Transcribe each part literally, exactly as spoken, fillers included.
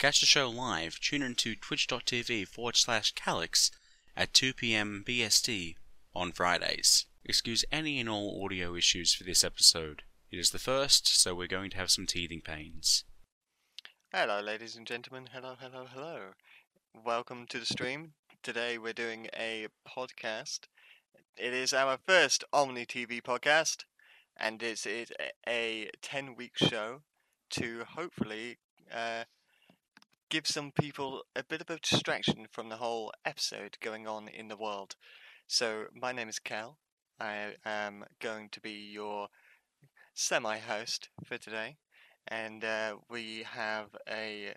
Catch the show live. Tune in to twitch.tv forward slash Calyx at two p m B S T on Fridays. Excuse any and all audio issues for this episode. It is the first, so we're going to have some teething pains. Hello ladies and gentlemen, hello, hello, hello. Welcome to the stream. Today we're doing a podcast. It is our first Omni T V podcast, and it's a ten-week show to hopefully uh, give some people a bit of a distraction from the whole episode going on in the world. So, my name is Cal. I am going to be your semi-host for today, and uh, we have a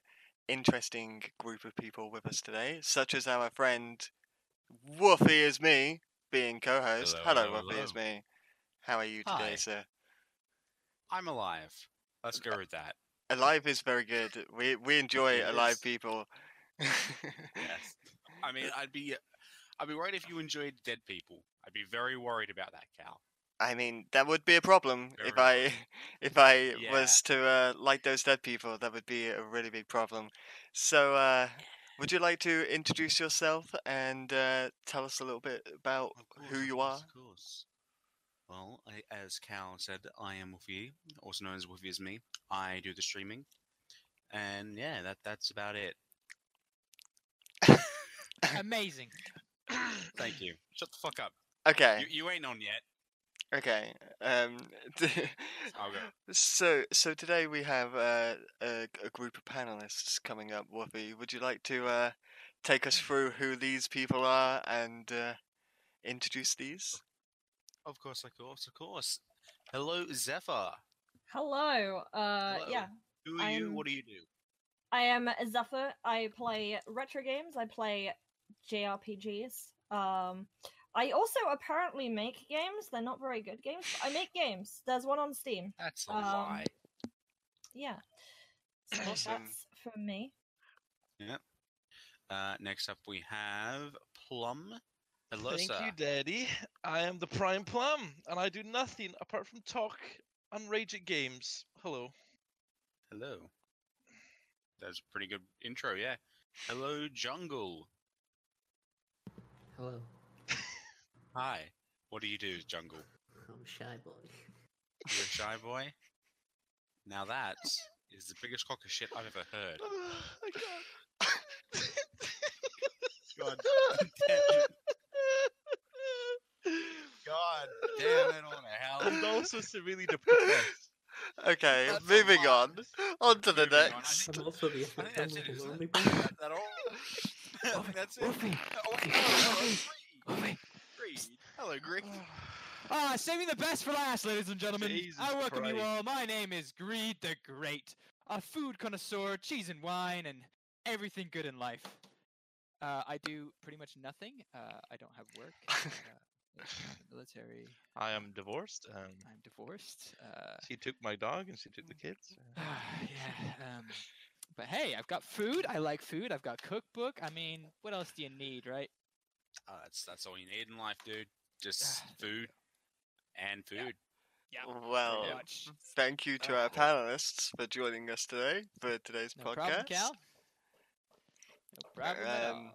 interesting group of people with us today, such as our friend Woofie is me, being co-host. Hello, hello, hello Woofie hello. is me. How are you today, Hi. sir? I'm alive. Let's go with that. Alive is very good. We we enjoy yes. alive people. Yes. I mean, I'd be, I'd be worried if you enjoyed dead people. I'd be very worried about that, Cal. I mean, that would be a problem very if worried. I, if I yeah. was to uh, like those dead people. That would be a really big problem. So, uh, would you like to introduce yourself and uh, tell us a little bit about course, who you are? Of course. Well, I, as Cal said, I am Woofie, also known as Woofie is me. I do the streaming, and yeah, that that's about it. Amazing. Thank you. Shut the fuck up. Okay. You, you ain't on yet. Okay. Um. I'll go. So so today we have uh, a a group of panelists coming up. Woofie, would you like to uh, take us through who these people are and uh, introduce these? Of course, of course, of course. Hello, Zephyr. Hello. Uh, Hello. Yeah. Who are I'm, you? What do you do? I am Zephyr. I play retro games. I play J R P Gs. Um, I also apparently make games. They're not very good games, but I make games. There's one on Steam. That's a um, lie. Yeah. So awesome. That's from me. Yep. Uh, next up, we have Plum. Hello, Thank sir. you, Daddy. I am the Prime Plum, and I do nothing apart from talk and rage at games. Hello. Hello. That's a pretty good intro, yeah. Hello, Jungle. Hello. Hi. What do you do, Jungle? I'm a shy boy. You're a shy boy? Now that is the biggest cock of shit I've ever heard. Oh, my God. God damn it. God damn it, what the hell? He's also severely depressed. Okay, that's moving on. On to moving the next. I think, I think that's it, isn't it? That, that all? I think that's it. Woofie. Oh, Woofie. Woofie. Hello, Grig. Ah, saving the best for last, ladies and gentlemen. Jesus I welcome Christ. you all. My name is Greed the Great, a food connoisseur, cheese and wine, and everything good in life. Uh, I do pretty much nothing. Uh, I don't have work. Uh, military. I am divorced. Um, I'm divorced. Uh, she took my dog and she took the kids. Uh, yeah. Um, but hey, I've got food. I like food. I've got cookbook. I mean, what else do you need, right? Uh, that's that's all you need in life, dude. Just food and food. Yeah. yeah. Well, thank you to uh, our panelists for joining us today for today's no podcast. Problem, Cal. No problem at all. Um,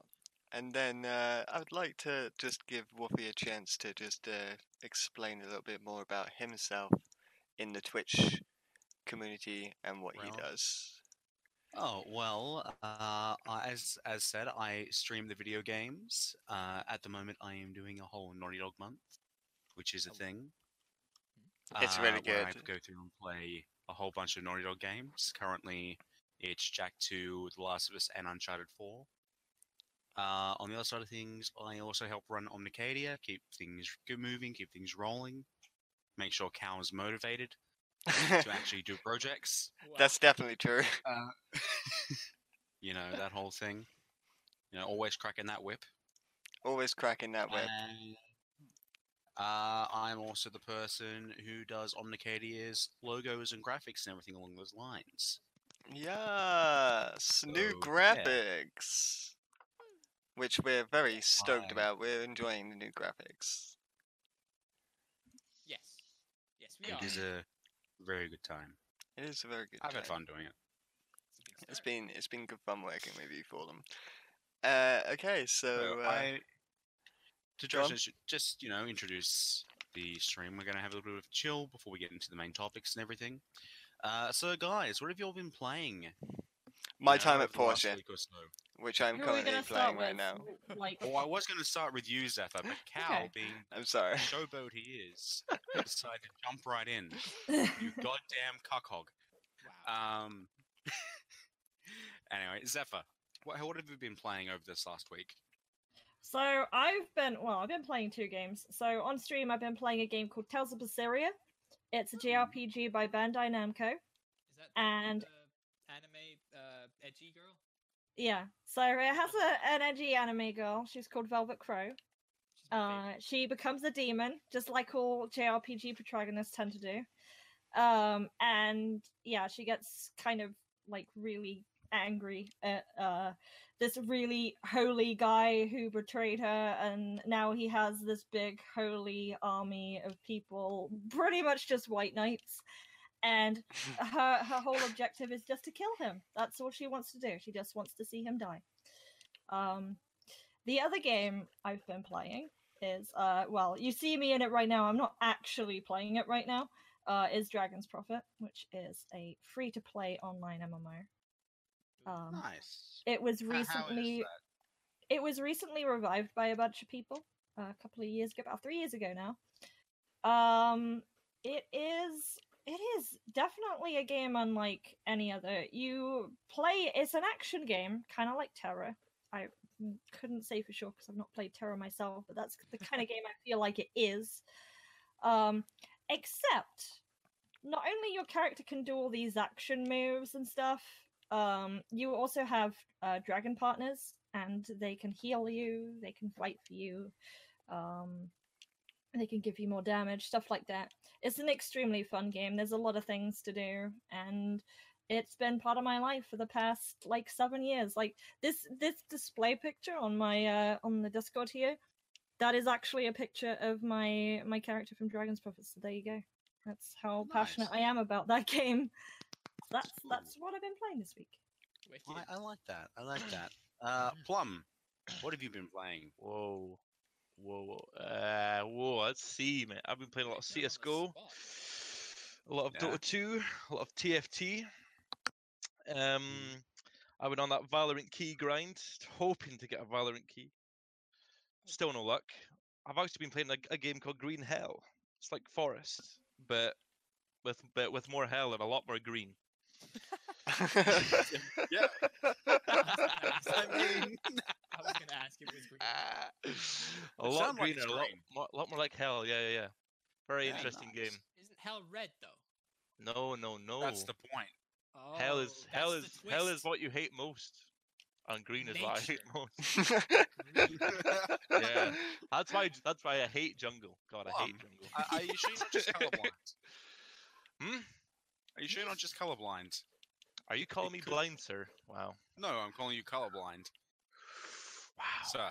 And then uh, I would like to just give Woofie a chance to just uh, explain a little bit more about himself in the Twitch community and what well, he does. Oh, well, uh, as as said, I stream the video games. Uh, at the moment, I am doing a whole Naughty Dog month, which is a thing. It's uh, really good. I go through and play a whole bunch of Naughty Dog games. Currently, it's Jack two, The Last of Us, and Uncharted four. Uh, on the other side of things, I also help run Omnicadia, keep things good moving, keep things rolling, make sure Cal is motivated to actually do projects. That's definitely true. Uh, you know, that whole thing. You know, always cracking that whip. Always cracking that whip. And, uh, I'm also the person who does Omnicadia's logos and graphics and everything along those lines. Yes, so, new graphics. Yeah. Which we're very stoked about. We're enjoying the new graphics. Yes. Yes, we are. It is a very good time. It is a very good time. I've had fun doing it. It's been it's been good fun working with you for them. Uh, okay, so, so uh, I, to Josh, I should just you know introduce the stream. We're going to have a little bit of chill before we get into the main topics and everything. Uh, so guys, what have you all been playing? My you time know, at Portia, so. which I'm Who currently playing right now. Like... Oh, I was going to start with you, Zephyr, but Cal, okay. being I'm sorry, showboat he is, decided to jump right in. You goddamn cuckhog. Wow. Um. Anyway, Zephyr, what, what have you been playing over this last week? So I've been well, I've been playing two games. So on stream, I've been playing a game called Tales of Berseria. It's a J R P G by Bandai Namco. Is that the, and the anime uh, edgy girl? Yeah. So it has a, an edgy anime girl. She's called Velvet Crow. Uh, she becomes a demon, just like all J R P G protagonists tend to do. Um, and yeah, she gets kind of like really angry at uh, this really holy guy who betrayed her, and now he has this big holy army of people, pretty much just white knights, and her her whole objective is just to kill him. That's all she wants to do. She just wants to see him die. Um, the other game I've been playing is, uh, well, you see me in it right now, I'm not actually playing it right now, uh, is Dragon's Prophet, which is a free-to-play online M M O. Um, nice. It was recently, it was recently revived by a bunch of people uh, a couple of years ago, about three years ago now. Um, it is, it is definitely a game unlike any other. You play, it's an action game, kind of like Terra. I couldn't say for sure because I've not played Terra myself, but that's the kind of game I feel like it is. Um, except, not only your character can do all these action moves and stuff. Um, you also have uh, dragon partners, and they can heal you, they can fight for you, um, they can give you more damage, stuff like that. It's an extremely fun game, there's a lot of things to do, and it's been part of my life for the past, like, seven years. Like, this this display picture on my, uh, on the Discord here, that is actually a picture of my, my character from Dragon's Prophet, so there you go. That's how nice. passionate I am about that game. That's that's what I've been playing this week. I, I like that. I like that. Uh, Plum, what have you been playing? Whoa, whoa, whoa. Uh, whoa. Let's see, man. I've been playing a lot of C S G O, a lot of yeah. Dota two, a lot of T F T. Um, I've been on that Valorant key grind, hoping to get a Valorant key. Still no luck. I've actually been playing a, a game called Green Hell. It's like Forest, but with but with more hell and a lot more green. yeah. I mean, I was gonna ask if it was green. Uh, a lot greener, like a lot, more, lot more like hell. Yeah, yeah, yeah. Very yeah, interesting nice. game. Isn't hell red though? No, no, no. That's the point. Oh, hell is hell is hell is what you hate most, and green Nature. is what I hate most. yeah, that's why that's why I hate jungle. God, I hate um, jungle. Are you sure you're not just colorblind? Hmm. Are you sure you're not just colorblind? Are you calling it me could... blind, sir? Wow. No, I'm calling you colorblind. Wow. Sir. Okay.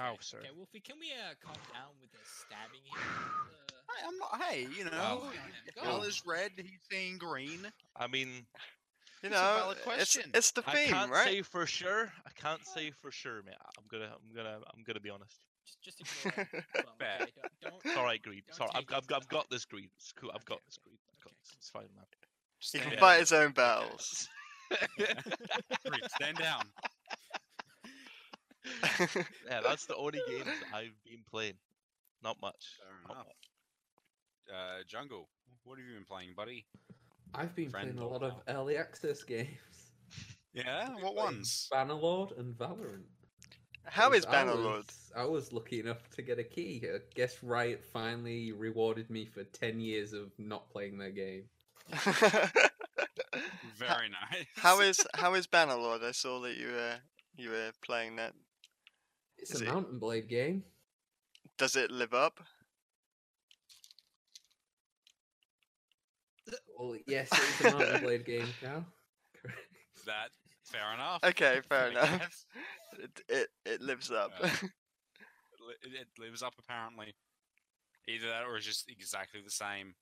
Wow, sir. Okay, Wolfie, can we uh, calm down with the stabbing here? Uh... Hey, I'm not. Hey, you know, hell is red. He's saying green. I mean, you know, it's a valid question. It's, it's the theme, right? I can't right? say for sure. I can't say for sure, mate. I'm gonna, I'm gonna, I'm gonna be honest. Just, just ignore it. Well, okay, don't, don't, it's all right, Greed. Sorry, I've, I've, I've got this Greed. It's cool. I've okay, got this Greed. I've got okay, this. It's fine, man. He can fight his own battles. Greed, stand down. Yeah, that's the only game I've been playing. Not much. Fair Not much. Uh, Jungle, what have you been playing, buddy? I've been Friend playing a lot of early access games. Yeah, what ones? Bannerlord and Valorant. How is Bannerlord? I, I was lucky enough to get a key. I guess Riot finally rewarded me for ten years of not playing their game. Very nice. How is how is Bannerlord? I saw that you were you were playing that. It's is a it, Mountain Blade game. Does it live up? Well, yes, it's a Mountain Blade game now. That. Fair enough. Okay, fair enough. It, it it lives up. Uh, it, it lives up, apparently. Either that or it's just exactly the same.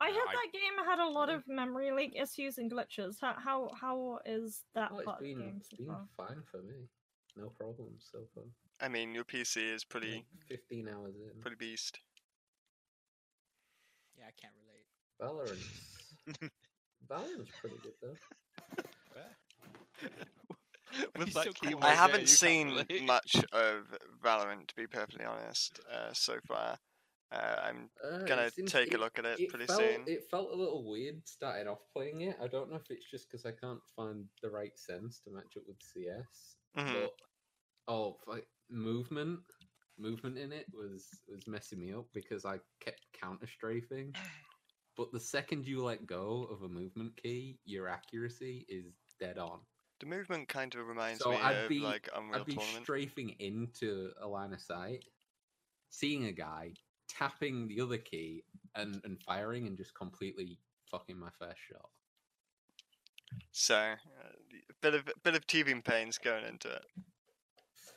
I heard I... that game had a lot of memory leak issues and glitches. How how, how is that oh, part been, of the game? It's so been far? fine for me. No problem so far. I mean, your P C is pretty... fifteen hours in. Pretty beast. Yeah, I can't relate. Valorant. Valorant's pretty good, though. With that keyboard, I haven't yeah, seen much of Valorant, to be perfectly honest, uh, so far. Uh, I'm uh, gonna take it, a look at it, it pretty felt, soon. It felt a little weird starting off playing it. I don't know if it's just because I can't find the right sense to match up with C S. Mm-hmm. But oh, like, movement, movement in it was was messing me up because I kept counter strafing. But the second you let go of a movement key, your accuracy is dead on. The movement kind of reminds so me I'd of be, like Unreal I'd be Tournament. Strafing into a line of sight, seeing a guy, tapping the other key and, and firing and just completely fucking my first shot. So, uh, a bit of a bit of teething pains going into it,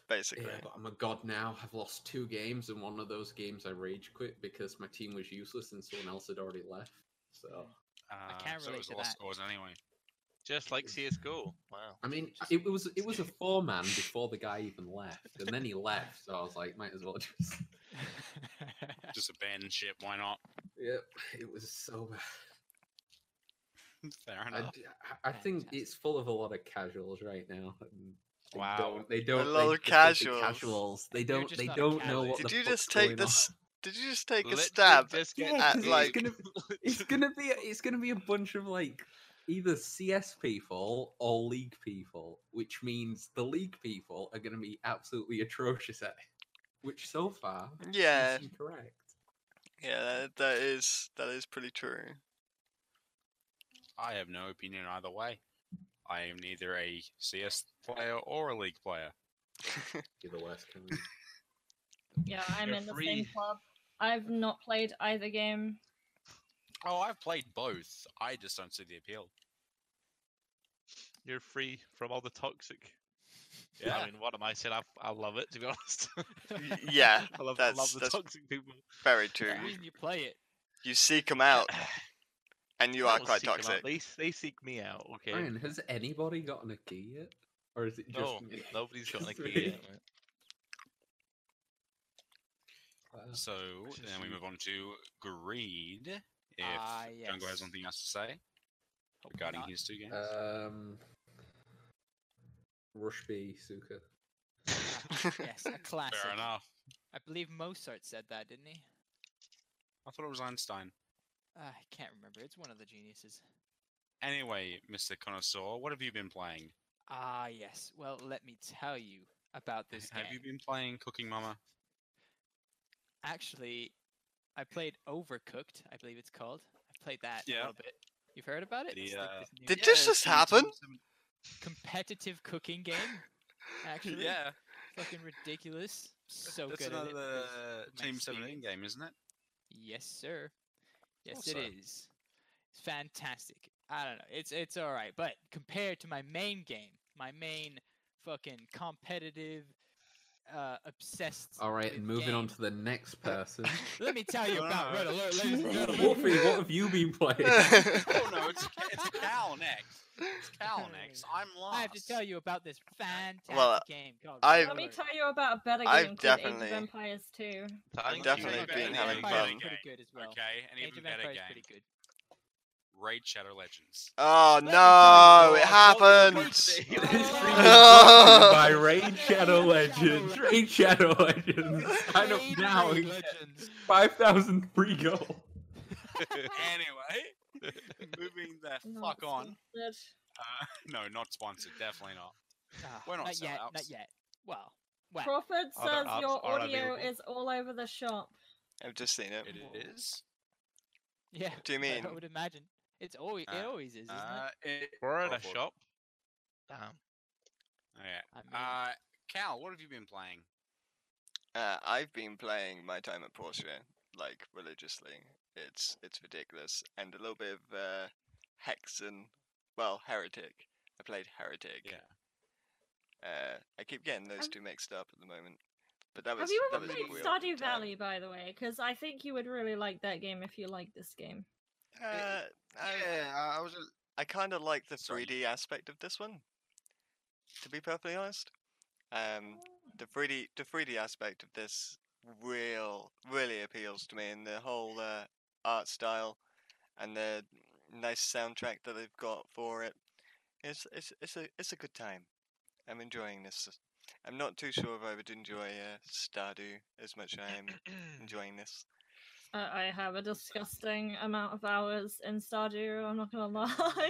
basically. Yeah, but I'm a god now. I've lost two games, and one of those games I rage quit because my team was useless and someone else had already left. So uh, I can't relate so it was to lost that. Scores anyway. Just like C S G O. Wow. I mean, it was it was a four man before the guy even left, and then he left. So I was like, might as well just just abandon ship. Why not? Yep. It was so bad. Fair enough. I, I think Fantastic. It's full of a lot of casuals right now. They wow. Don't, they don't. A lot of casuals. casuals. They don't. They don't know what. Did the you just take this? On. Did you just take Literally a stab yeah, at like? It's gonna, it's gonna be. It's gonna be a bunch of like either C S people or League people, which means the League people are gonna be absolutely atrocious at it. Which so far, yeah, is correct. Yeah, that, that is that is pretty true. I have no opinion either way. I am neither a C S player or a League player. You're the worst, can we? Yeah, I'm You're in free. the same club. I've not played either game. Oh, I've played both. I just don't see the appeal. You're free from all the toxic. Yeah, I mean, what am I saying? I, I love it, to be honest. Yeah, I love, that's, I love the that's toxic people. Very true. I mean, you play it. You seek them out. And you are quite toxic. They, they seek me out, okay. Ryan, has anybody gotten a key yet? Or is it just no, me? Nobody's gotten a key yet, right? Wow. So, then we move on to Greed. If uh, yes. Jungle has something else to say Hope regarding not. his two games. Um, Rushby Suka. Yes, a classic. Fair enough. I believe Mozart said that, didn't he? I thought it was Einstein. I can't remember. It's one of the geniuses. Anyway, Mister Connoisseur, what have you been playing? Ah, uh, yes. Well, let me tell you about this have game. Have you been playing Cooking Mama? Actually, I played Overcooked, I believe it's called. I played that yeah. a little bit. You've heard about it? The, uh... like this Did this just happen? Competitive cooking game, actually. Yeah. Fucking ridiculous. So That's good at it. That's another Team seventeen game, isn't it? Yes, sir. Yes, also. It is. It's fantastic. I don't know. It's it's all right, but compared to my main game, my main fucking competitive, uh, obsessed. All right, and moving game, on to the next person. Let me tell you about Red Alert, ladies and gentlemen. Woofie, what have you been playing? Oh no, it's it's Calyx. It's Calyx. I'm lost. I have to tell you about this fantastic well, game. Called I, Red Alert. Let me tell you about a better game I've called Age of Empires two. I've definitely been having fun. Pretty good as well. Okay, and even Age of better Empires game. Pretty good. Raid Shadow Legends. Oh no! It happened! By Raid Shadow Legends. Raid Shadow Legends. Sign up now. five thousand free gold. Anyway. Moving the fuck on. Uh, no, not sponsored. Definitely not. Uh, We're not, not yet. Ups. Not yet. Well, well. Crawford says ups, your audio is all over the shop. I've just seen it. It is. Yeah. What do you mean? I would imagine it's always uh, it always is, isn't uh, it? We're at a shop. Damn. Oh, yeah. I mean... Uh, Cal, what have you been playing? Uh, I've been playing My Time at Portia, like religiously. It's it's ridiculous, and a little bit of uh, Hexen, well, Heretic. I played Heretic. Yeah. Uh, I keep getting those um, two mixed up at the moment. But that was. Have you ever played Stardew Valley, by the way? Because I think you would really like that game if you like this game. Uh, yeah, I, I was. A... I kind of like the Sorry. three D aspect of this one, to be perfectly honest. Um, the three D, the three D aspect of this real really appeals to me, and the whole uh, art style and the nice soundtrack that they've got for it. It's it's it's a it's a good time. I'm enjoying this. I'm not too sure if I would enjoy uh, Stardew as much as I am enjoying this. Uh, I have a disgusting amount of hours in Stardew, I'm not gonna lie.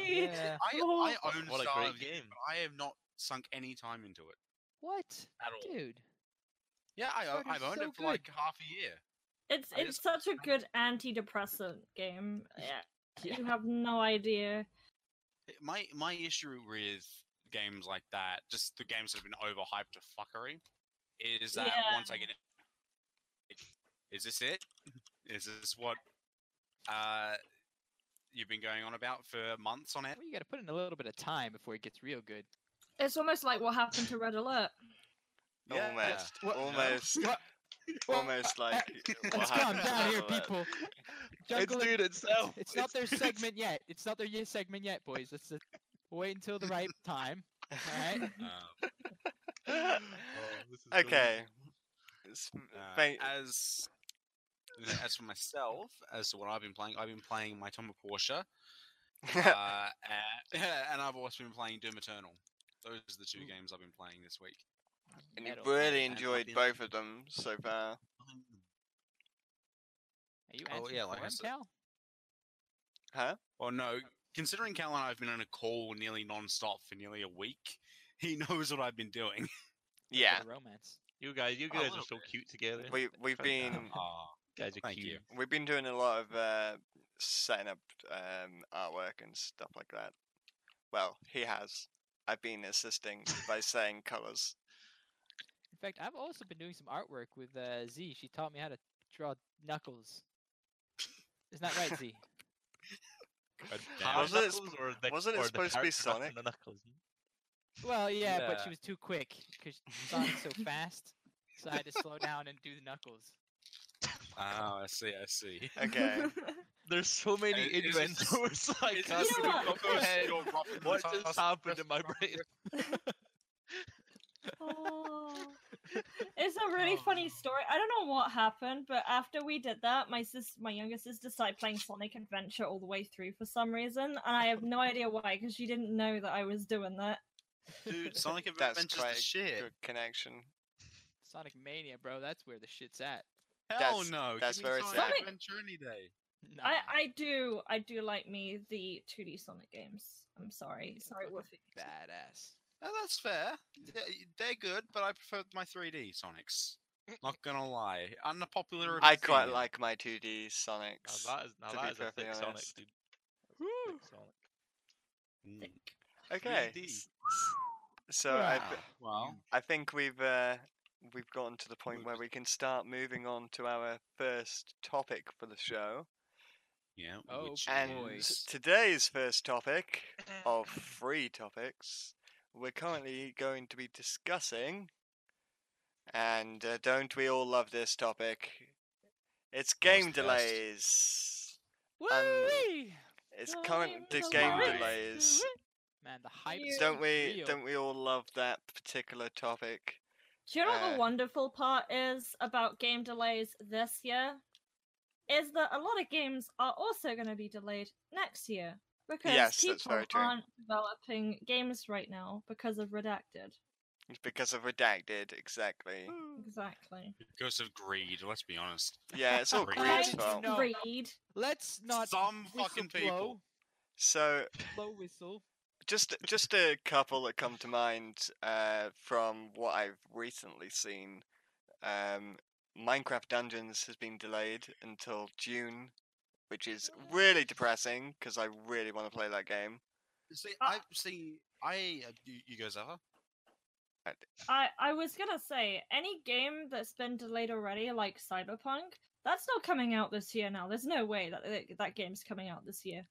Yeah. I, I own what Stardew, a great game. But I have not sunk any time into it. What? At all. Dude. Yeah, I, I've owned so it for good. like half a year. It's I it's just... such a good antidepressant game. Yeah. Yeah. You have no idea. My my issue with games like that, just the games that have been overhyped to fuckery, is that yeah. once I get it, is this it? Is this what uh, you've been going on about for months on it? Well, you got to put in a little bit of time before it gets real good. It's almost like what happened to Red Alert. Yeah. Almost, yeah. almost, what? almost like. Let's calm down here, people. Jungle, it's dude itself. It's, it's not their segment yet. It's not their year segment yet, boys. Let's uh, wait until the right time. All right. Um, oh, this is okay. Cool. Uh, as. As for myself, as to what I've been playing, I've been playing My Time at Portia, uh, and, and I've also been playing Doom Eternal. Those are the two Ooh. games I've been playing this week. And you've really and enjoyed both of them so far. Are you oh, yeah, like I said. Cal? Huh? Well, no. Considering Cal and I have been on a call nearly non-stop for nearly a week, he knows what I've been doing. Yeah. Romance. You guys, you guys are so bit. cute together. We we've been. Aww. Guys are Thank cute. You. We've been doing a lot of uh, setting up um, artwork and stuff like that. Well, he has. I've been assisting by saying colours. In fact, I've also been doing some artwork with uh, Z. She taught me how to draw knuckles. Isn't that right, Z? Wasn't it, or the, wasn't it or supposed to be Sonic? Well, yeah, yeah, but she was too quick because Sonic's so fast. So I had to slow down and do the knuckles. Oh, I see, I see. Okay. There's so many inventos. I can't go What just happened in my brain? Oh. It's a really oh. funny story. I don't know what happened, but after we did that, my sis, my younger sister started playing Sonic Adventure all the way through for some reason, and I have no idea why, because she didn't know that I was doing that. Dude, Sonic Adventure's the shit. Good connection. Sonic Mania, bro, that's where the shit's at. Hell that's, no! That's where it's at. Journey Day. No. I I do I do like me the two D Sonic games. I'm sorry, sorry, Woofie. Badass. No, that's fair. They're, they're good, but I prefer my three D Sonics. Not gonna lie, unpopular. I quite opinion. like my two D Sonics. Now that is now that is a thick Sonic, dude. Thick Sonic. Thick. Okay. three D. So wow. I well I think we've. Uh, We've gotten to the point where we can start moving on to our first topic for the show. Yeah. Oh, and boys. Today's first topic of three topics, we're currently going to be discussing, and uh, don't we all love this topic? It's game delays. Woo! Um, it's oh, current de game delays. Man, the hype. Don't we? Real. Don't we all love that particular topic? Do you know what uh, the wonderful part is about game delays this year? Is that a lot of games are also going to be delayed next year. Because yes, people aren't developing games right now because of Redacted. Because of Redacted, exactly. Exactly. Because of greed, let's be honest. Yeah, it's all greed's fault. No. Greed. Let's not Some fucking people. Blow. So... Blow whistle. Just, just a couple that come to mind uh, from what I've recently seen. Um, Minecraft Dungeons has been delayed until June, which is really depressing because I really want to play that game. See, I've seen. I uh, you, you guys ever? I I was gonna say any game that's been delayed already, like Cyberpunk, that's not coming out this year. Now, there's no way that that, that game's coming out this year.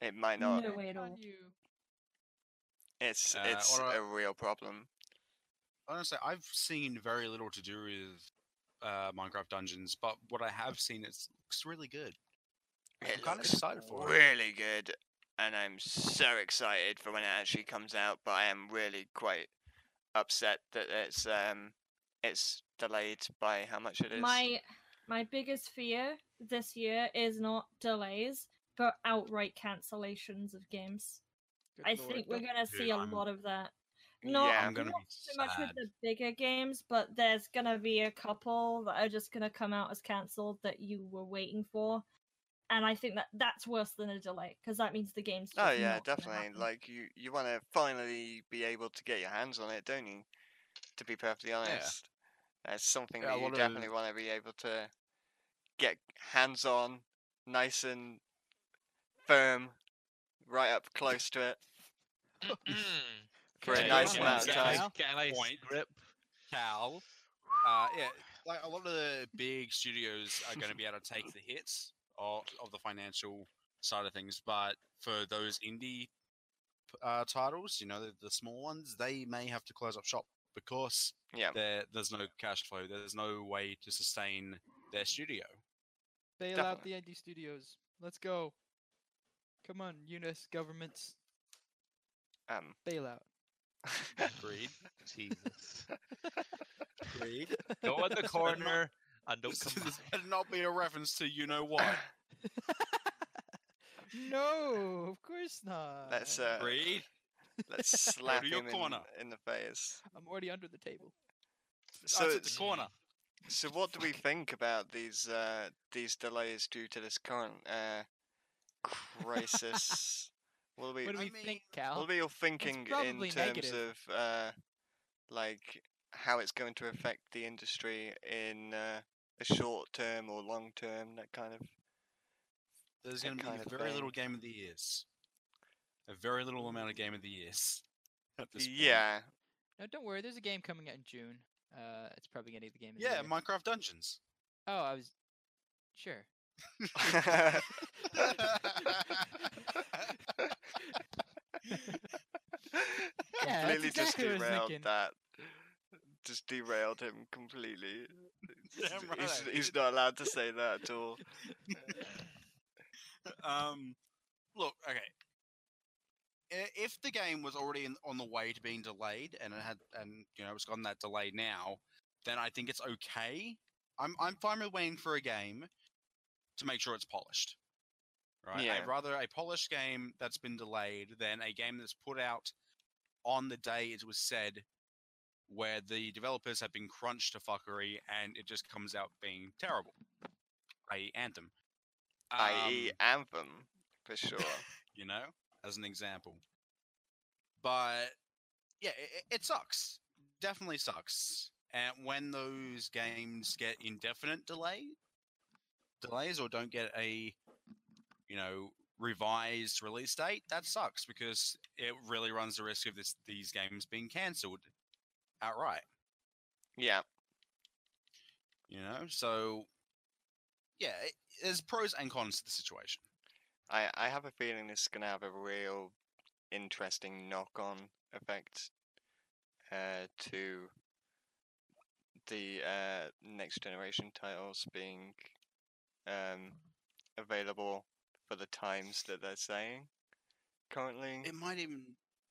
It might not. No way at all. It's uh, it's I, a real problem. Honestly, I've seen very little to do with uh, Minecraft Dungeons, but what I have seen, it looks really good. It I'm kind of excited for really it. Really good, and I'm so excited for when it actually comes out. But I am really quite upset that it's um it's delayed by how much it is. My my biggest fear this year is not delays, but outright cancellations of games. Good I Lord, think we're gonna see I'm... a lot of that. Not, yeah, I'm gonna not so much with the bigger games, but there's gonna be a couple that are just gonna come out as cancelled that you were waiting for. And I think that that's worse than a delay, because that means the game's just oh yeah, definitely. Like you, you want to finally be able to get your hands on it, don't you? To be perfectly honest, yeah. that's something yeah, that you definitely want to be able to get hands on, nice and firm, right up close to it for a nice amount of time. Get a nice point grip, Cal. Uh, yeah, like a lot of the big studios are going to be able to take the hits. Of, of the financial side of things, but for those indie uh, titles, you know, the, the small ones, they may have to close up shop because yeah. there's no cash flow. There's no way to sustain their studio. Bail Definitely. out the indie studios. Let's go. Come on, U N I S, governments. Um. Bail out. Greed. Jesus. Greed. Go in the corner. And don't come this better not be a reference to you know what. No, of course not. Let's uh, Reed. Let's slap him corner. In, in the face. I'm already under the table. So it's the corner. So what do we think about these uh, these delays due to this current uh, crisis? What do we, what do we mean, think, Cal? What are we all thinking in terms negative. of uh, like how it's going to affect the industry in? Uh, A short term or long term, that kind of. There's going to be very little game of the years. A very little amount of game of the years. Yeah. No, don't worry. There's a game coming out in June. Uh, it's probably going to be the game. Of yeah, the year. Minecraft Dungeons. Oh, I was sure. yeah, completely exactly just derailed that. Just derailed him completely. Damn right. he's, he's not allowed to say that at all. um, look, okay. If the game was already in, on the way to being delayed, and it had, and you know, it's gotten that delay now, then I think it's okay. I'm I'm fine with waiting for a game to make sure it's polished. Right. Yeah. I'd rather a polished game that's been delayed than a game that's put out on the day it was said. Where the developers have been crunched to fuckery and it just comes out being terrible. that is. Anthem. Um, that is. Anthem, for sure. You know, as an example. But, yeah, it, it sucks. Definitely sucks. And when those games get indefinite delay, delays or don't get a, you know, revised release date, that sucks because it really runs the risk of this these games being cancelled. Outright. Yeah. You know, so yeah, it, there's pros and cons to the situation. I I have a feeling this is going to have a real interesting knock-on effect uh, to the uh, next generation titles being um, available for the times that they're saying currently. It might even.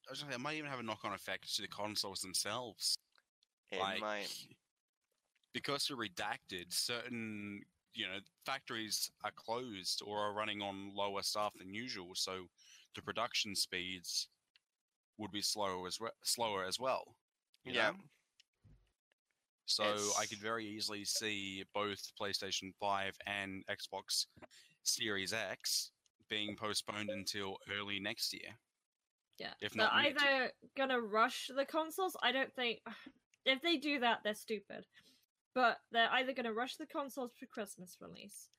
I was gonna say, it might even have a knock-on effect to the consoles themselves. It like, might. Because they're redacted, certain you know factories are closed or are running on lower staff than usual, so the production speeds would be slower as, re slower as well. Yeah. Know? So it's... I could very easily see both PlayStation five and Xbox Series X being postponed until early next year. Yeah, if they're either gonna rush the consoles, I don't think... If they do that, they're stupid. But they're either gonna rush the consoles for Christmas release,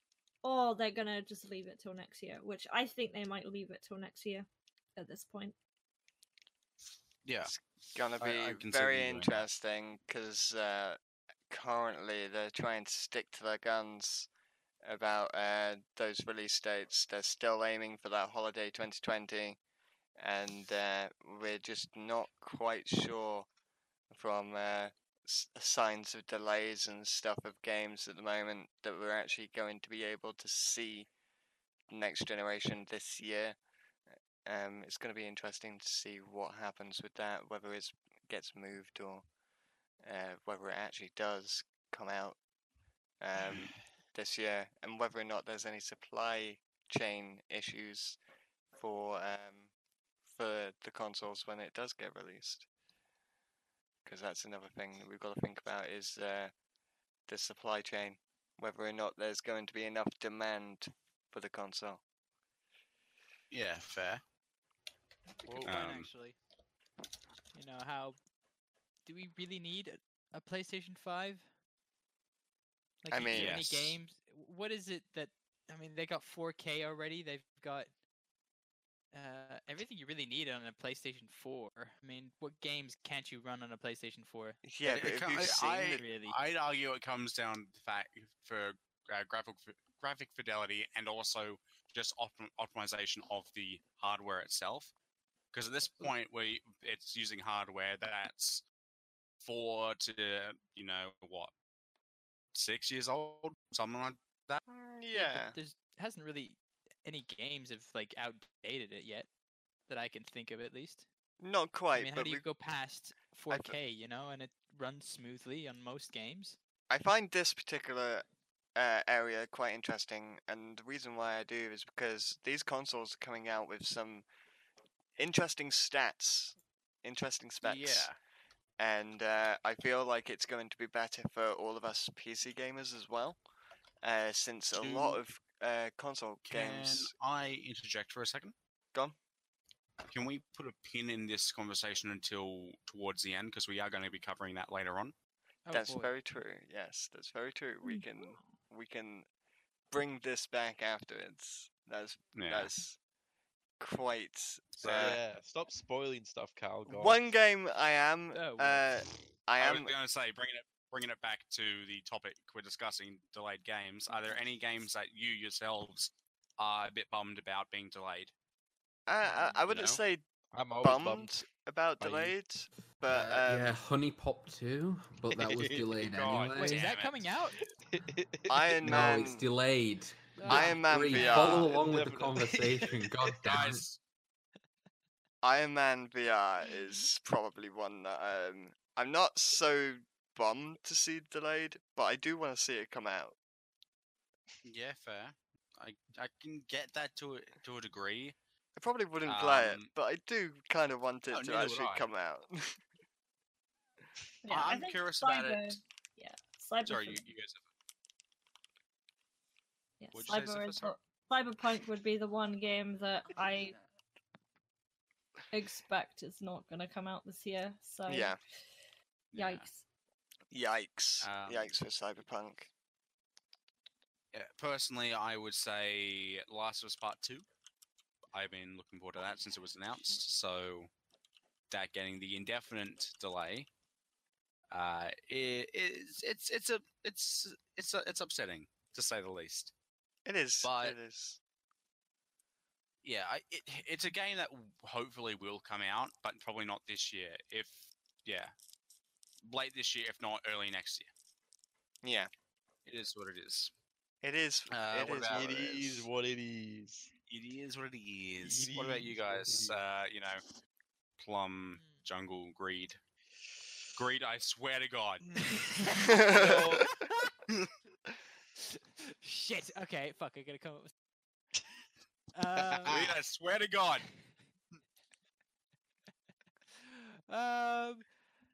or they're gonna just leave it till next year, which I think they might leave it till next year at this point. Yeah. It's gonna be I, I very interesting, because uh, currently they're trying to stick to their guns about uh, those release dates. They're still aiming for that holiday twenty twenty. And uh, we're just not quite sure from uh, s signs of delays and stuff of games at the moment that we're actually going to be able to see next generation this year. Um, it's going to be interesting to see what happens with that, whether it gets moved or uh, whether it actually does come out um, this year, and whether or not there's any supply chain issues for um, for the consoles when it does get released. Because that's another thing that we've got to think about, is uh, the supply chain, whether or not there's going to be enough demand for the console. Yeah, fair. That's a good um, point, actually. You know, how do we really need a, a PlayStation five? Like, I mean, yes. Many games. What is it that? I mean, they got four K already. They've got uh, everything you really need on a PlayStation four. I mean, what games can't you run on a PlayStation four? Yeah, but it, if you've seen I, it really. I'd argue it comes down to the fact for uh, graphic graphic fidelity and also just optim optimization of the hardware itself. Because at this point, we it's using hardware that's four to you know what six years old, something like that. Yeah, there hasn't really any games have like outdated it yet that I can think of, at least. Not quite. I mean, how but do you we... go past four K, you know, and it runs smoothly on most games? I find this particular uh, area quite interesting, and the reason why I do is because these consoles are coming out with some interesting stats, interesting specs. Yeah. And uh, I feel like it's going to be better for all of us P C gamers as well. Uh, since a lot of uh, console Can games... Can I interject for a second? Go on. Can we put a pin in this conversation until towards the end? Because we are going to be covering that later on. Oh, that's boy. very true. Yes, that's very true. We can we can bring this back afterwards. That's, yeah. that's quite... So, uh, yeah. Stop spoiling stuff, Carl. God. One game I am... Oh, well. uh, I, I am... was going to say, bring it up. Bringing it back to the topic we're discussing, delayed games, are there any games that you yourselves are a bit bummed about being delayed? Uh, um, I wouldn't you know? say I'm bummed, bummed about delayed, but... Uh, um, yeah, HuniePop two, but that was delayed God, anyway. Wait, is that coming out? Iron Man... No, it's delayed. Oh, Iron Man three. V R. Follow along with the conversation, God guys. Iron Man V R is probably one that um, I'm not so... bummed to see delayed, but I do want to see it come out. Yeah, fair. I I can get that to a, to a degree. I probably wouldn't um, play it, but I do kind of want it oh, to actually come out. Yeah, I'm curious Cyber, about it. Yeah, Cyber Sorry, you, you guys have... Yeah, Cyber is what, Cyberpunk would be the one game that I expect is not going to come out this year, so... Yeah. Yikes. Yikes. Um, Yikes for Cyberpunk. Yeah, personally, I would say Last of Us Part two. I've been looking forward to that since it was announced, so that getting the indefinite delay, uh, it, it's it's it's a it's it's a, it's upsetting to say the least. It is. But, it is. Yeah, I, it, it's a game that hopefully will come out, but probably not this year. If yeah. late this year, if not early next year. Yeah. It is what it is. It is. Uh, it, is it, it is what it is. It is what it is. It what is about you guys? Uh, you know, Plum, Jungle, Greed. Greed, I swear to God. Shit. Okay, fuck. I gotta come up with... Uh... Greed, I swear to God. um...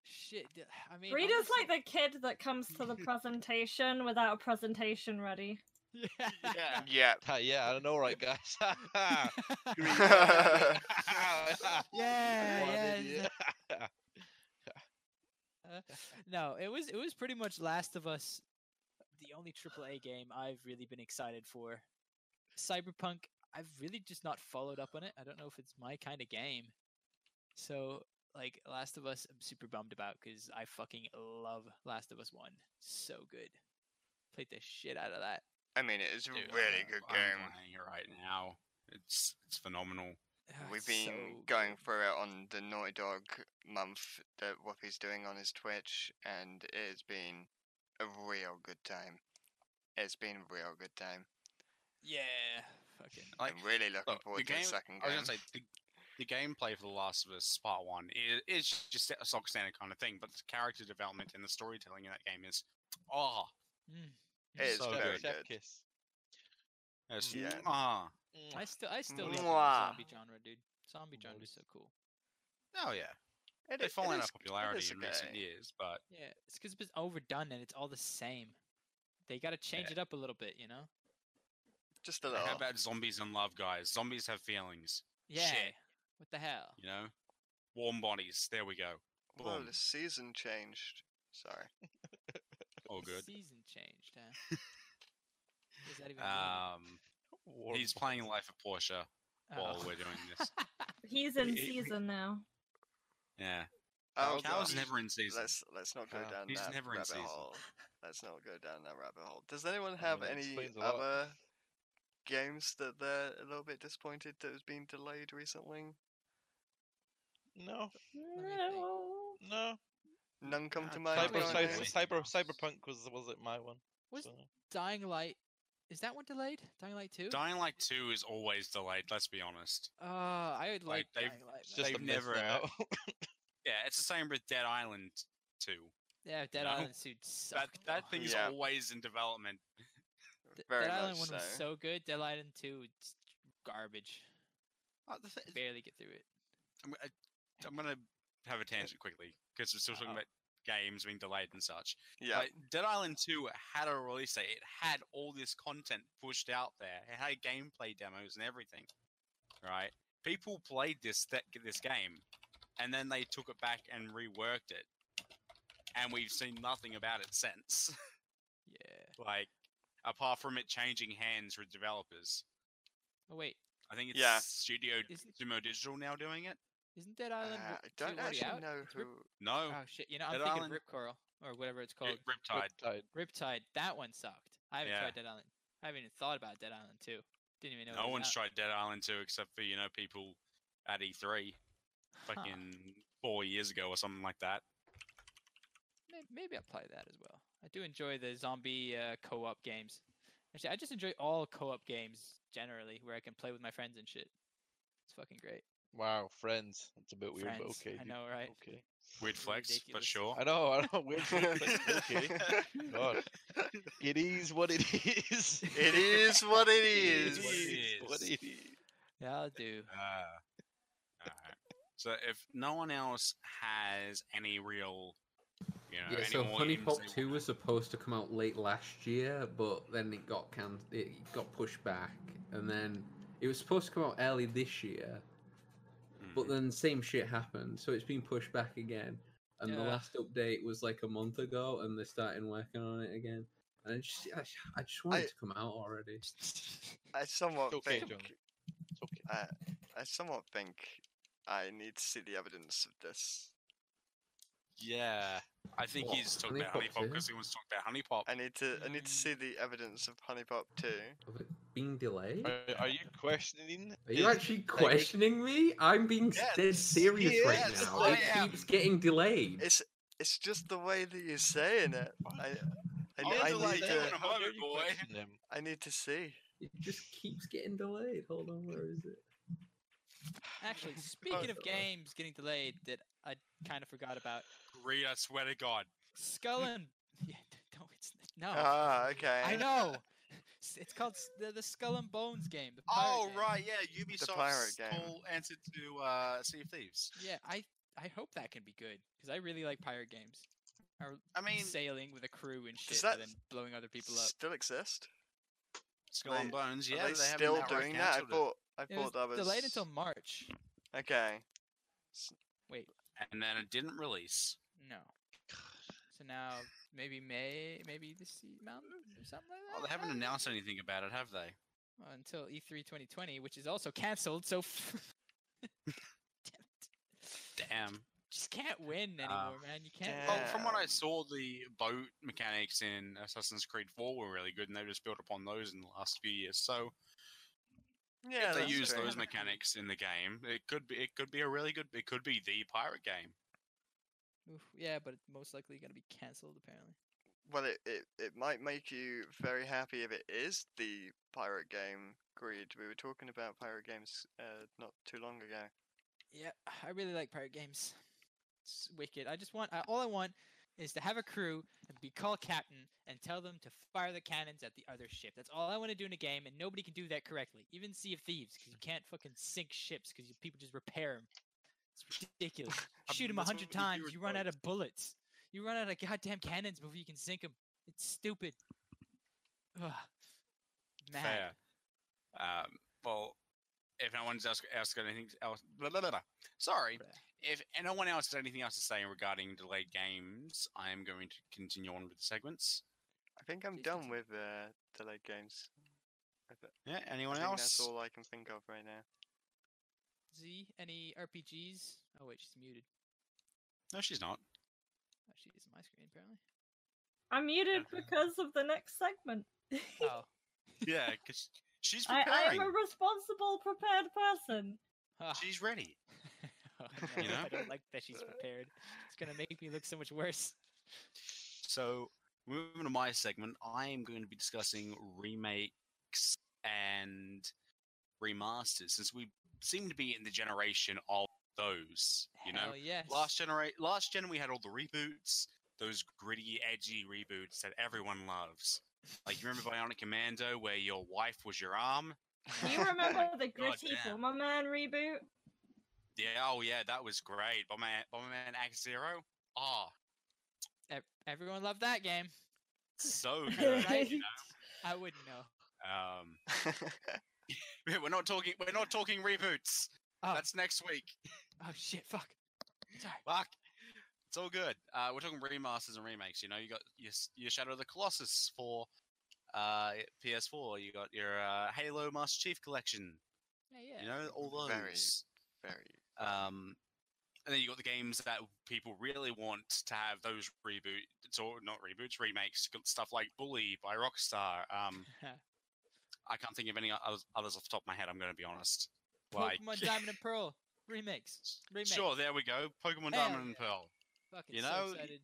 Shit, I mean... Rita's like the kid that comes to the presentation without a presentation ready. Yeah. Yeah, yeah. Uh, yeah, I don't know, right, guys? yeah, yeah. yeah. Uh, no, it was, it was pretty much Last of Us, the only triple A game I've really been excited for. Cyberpunk, I've really just not followed up on it. I don't know if it's my kind of game. So... Like, Last of Us, I'm super bummed about because I fucking love Last of Us one. So good. Played the shit out of that. I mean, it is a Dude, really good I'm game. I'm playing it right now. It's it's phenomenal. Oh, We've it's been so going good. through it on the Naughty Dog month that Woofie's doing on his Twitch, and it's been a real good time. It's been a real good time. Yeah. fucking. Like, I'm really looking look, forward the to game, the second game. I was gonna say the, the gameplay for The Last of Us Part One is is just a stock standard kind of thing, but the character development and the storytelling in that game is ah, oh, mm. it is so very good. Kiss. Yes. Yeah. Ah. I still, I still love zombie genre, dude. Zombie genre is so cool. Oh yeah. It, They've fallen out of popularity in recent years, but yeah, it's because it's overdone and it's all the same. They got to change yeah. it up a little bit, you know. Just a little. How about zombies and love, guys? Zombies have feelings. Yeah. Shit. What the hell? You know, warm bodies. There we go. Boom. Whoa, the season changed. Sorry. All good. The season changed. Huh? Is that even um, warm he's bodies. Playing Life of Portia oh. while we're doing this. He's in he, season he, now. Yeah. Oh, Cal's never in season. Let's let's not go Cal. down He's that never rabbit in season. hole. Let's not go down that rabbit hole. Does anyone have I mean, any other games that they're a little bit disappointed that has been delayed recently? No. No. No. None come to mind. Cyber, cyber, cyber, cyberpunk was was it my one? Was so. Dying Light? Is that one delayed? Dying Light two? Dying Light two is always delayed, let's be honest. Uh, I would like, like Dying Light. Just they've never... Out. Yeah, it's the same with Dead Island two. Yeah, Dead no? Island two sucked. That, that thing is yeah. always in development. Very Dead Island one so. was so good, Dead Island two is garbage. Oh, the th barely get through it. I'm, I, I'm gonna have a tangent quickly, because we're still talking oh. about games being delayed and such. Yeah, like, Dead Island two had a release date. It had all this content pushed out there. It had gameplay demos and everything. Right? People played this that, this game, and then they took it back and reworked it, and we've seen nothing about it since. Yeah. Like, apart from it changing hands with developers. Oh wait. I think it's yeah. Studio Isn't Sumo Digital now doing it. Isn't Dead Island? Uh, I don't actually out? know who. No. Oh shit! You know, I'm Dead thinking Island? Rip Curl or whatever it's called. Riptide. Riptide. Riptide. That one sucked. I haven't yeah. tried Dead Island. I haven't even thought about Dead Island two. Didn't even know. No one's tried Dead Island two except for you know people at E three, huh. fucking four years ago or something like that. Maybe I'll play that as well. I do enjoy the zombie uh, co-op games. Actually, I just enjoy all co-op games generally, where I can play with my friends and shit. It's fucking great. Wow, friends. That's a bit weird, friends. But okay. I know, right? Okay. Weird flex, ridiculous. But sure. I know, I know. Weird flex, okay. God. It is what it is. It is what it is. It is what it is. Yeah, I'll do. Uh, all right. So if no one else has any real, you know, yeah. Any so HuniePop two was supposed to come out late last year, but then it got can it got pushed back, and then it was supposed to come out early this year. But then the same shit happened, so it's been pushed back again. And yeah. the last update was like a month ago, and they're starting working on it again. And I just, I, I just want I, it to come out already. I somewhat okay, think, it's okay. I, I somewhat think I need to see the evidence of this. Yeah, I think what? he's talking about HuniePop because he wants to talk about HuniePop. I need to, I need to see the evidence of HuniePop too. Of it being delayed? Are, are you questioning? Are you actually questioning like, me? I'm being yes, dead serious yes, right yes, now. I it am. keeps getting delayed. It's, it's just the way that you're saying it. I, I, I, I, need, to, moment, boy. I need to see. It just keeps getting delayed. Hold on, where is it? Actually, speaking of games getting delayed that I kind of forgot about. Great, I swear to God. Skull and... Yeah, no, it's... No. Ah, oh, okay. I know. It's called the, the Skull and Bones game. The pirate oh, game. right, yeah. Ubisoft's whole answer to uh, Sea of Thieves. Yeah, I, I hope that can be good, because I really like pirate games. Or I mean... Sailing with a crew and shit, and then blowing other people up. Still exist? Skull they, and Bones, yeah. Are they, they still that doing that? I thought... I it thought was that was delayed until March. Okay. Wait. And then it didn't release. No. So now maybe May, maybe this mountain or something like that. Oh, they haven't announced anything about it, have they? Well, until E three twenty twenty, which is also cancelled. So. Damn it. Damn. Just can't win anymore, uh, man. You can't. Well, from what I saw, the boat mechanics in Assassin's Creed four were really good, and they just built upon those in the last few years. So. Yeah, if they use true. those mechanics in the game, it could be it could be a really good it could be the pirate game. Oof, yeah, but it's most likely going to be cancelled apparently. well, it, it, it might make you very happy if it is the pirate game Greed. We were talking about pirate games uh, not too long ago. Yeah, I really like pirate games. It's wicked. I just want, uh, all I want is to have a crew and be called captain and tell them to fire the cannons at the other ship. That's all I want to do in a game, and nobody can do that correctly. Even Sea of Thieves, because you can't fucking sink ships because people just repair them. It's ridiculous. Shoot them a hundred times, you run out of bullets. You run out of goddamn cannons before you can sink them. It's stupid. Ugh. Mad. Fair. Um, well, if no one's else asked anything else, blah, blah, blah, blah. Sorry. Blah. If no one else has anything else to say regarding delayed games, I am going to continue on with the segments. I think I'm done with uh, delayed games. Yeah, anyone I else? That's all I can think of right now. Z, any R P Gs? Oh, wait, she's muted. No, she's not. Oh, she is on my screen, apparently. I'm muted okay. because of the next segment. Oh. Yeah, because she's preparing. I, I am a responsible, prepared person. Oh. She's ready. Oh, no, you know? I don't like that she's prepared. It's going to make me look so much worse. So, moving to my segment, I am going to be discussing remakes and remasters, since we seem to be in the generation of those, you Hell know? Yes. Last, genera- last gen, we had all the reboots, those gritty, edgy reboots that everyone loves. Like, you remember Bionic Commando, where your wife was your arm? Do you remember the gritty Bomberman reboot? Yeah, oh yeah, that was great. Bomberman, Bomberman Act Zero. Ah, oh. e- everyone loved that game. So good, right? You know? I wouldn't know. Um, we're not talking. We're not talking reboots. Oh. That's next week. Oh shit! Fuck. Sorry. Fuck. It's all good. Uh, we're talking remasters and remakes. You know, you got your, your Shadow of the Colossus for uh, P S four. You got your uh, Halo Master Chief Collection. Yeah, yeah. You know, all those. Very, very. Um, and then you got the games that people really want to have those reboots, or not reboots, remakes, stuff like Bully by Rockstar. Um, I can't think of any others, others off the top of my head, I'm going to be honest. Pokemon like... Diamond and Pearl remakes. remakes. Sure, there we go. Pokemon Hell Diamond yeah. and Pearl. Fucking you know, so excited.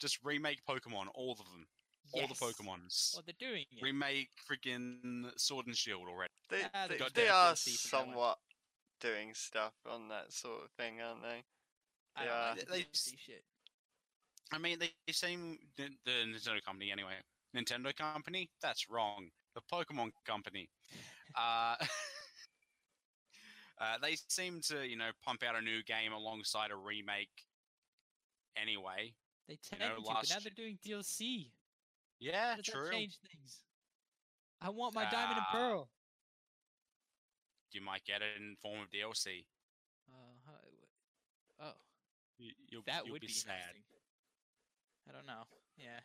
Just remake Pokemon, all of them. Yes. All the Pokemons. Well, they're doing it. Remake freaking Sword and Shield already. They, uh, they, they are somewhat doing stuff on that sort of thing, aren't they? They I don't they, they, see shit. I mean, they seem the, the Nintendo company anyway. Nintendo company? That's wrong. The Pokemon company. uh, uh, they seem to, you know, pump out a new game alongside a remake. Anyway. They tend you know, to, but now they're doing D L C. Yeah, How does true. That change things? I want my uh, Diamond and Pearl. You might get it in form of D L C. Uh, oh. You, you'll, that you'll would be, be sad. Interesting. I don't know. Yeah.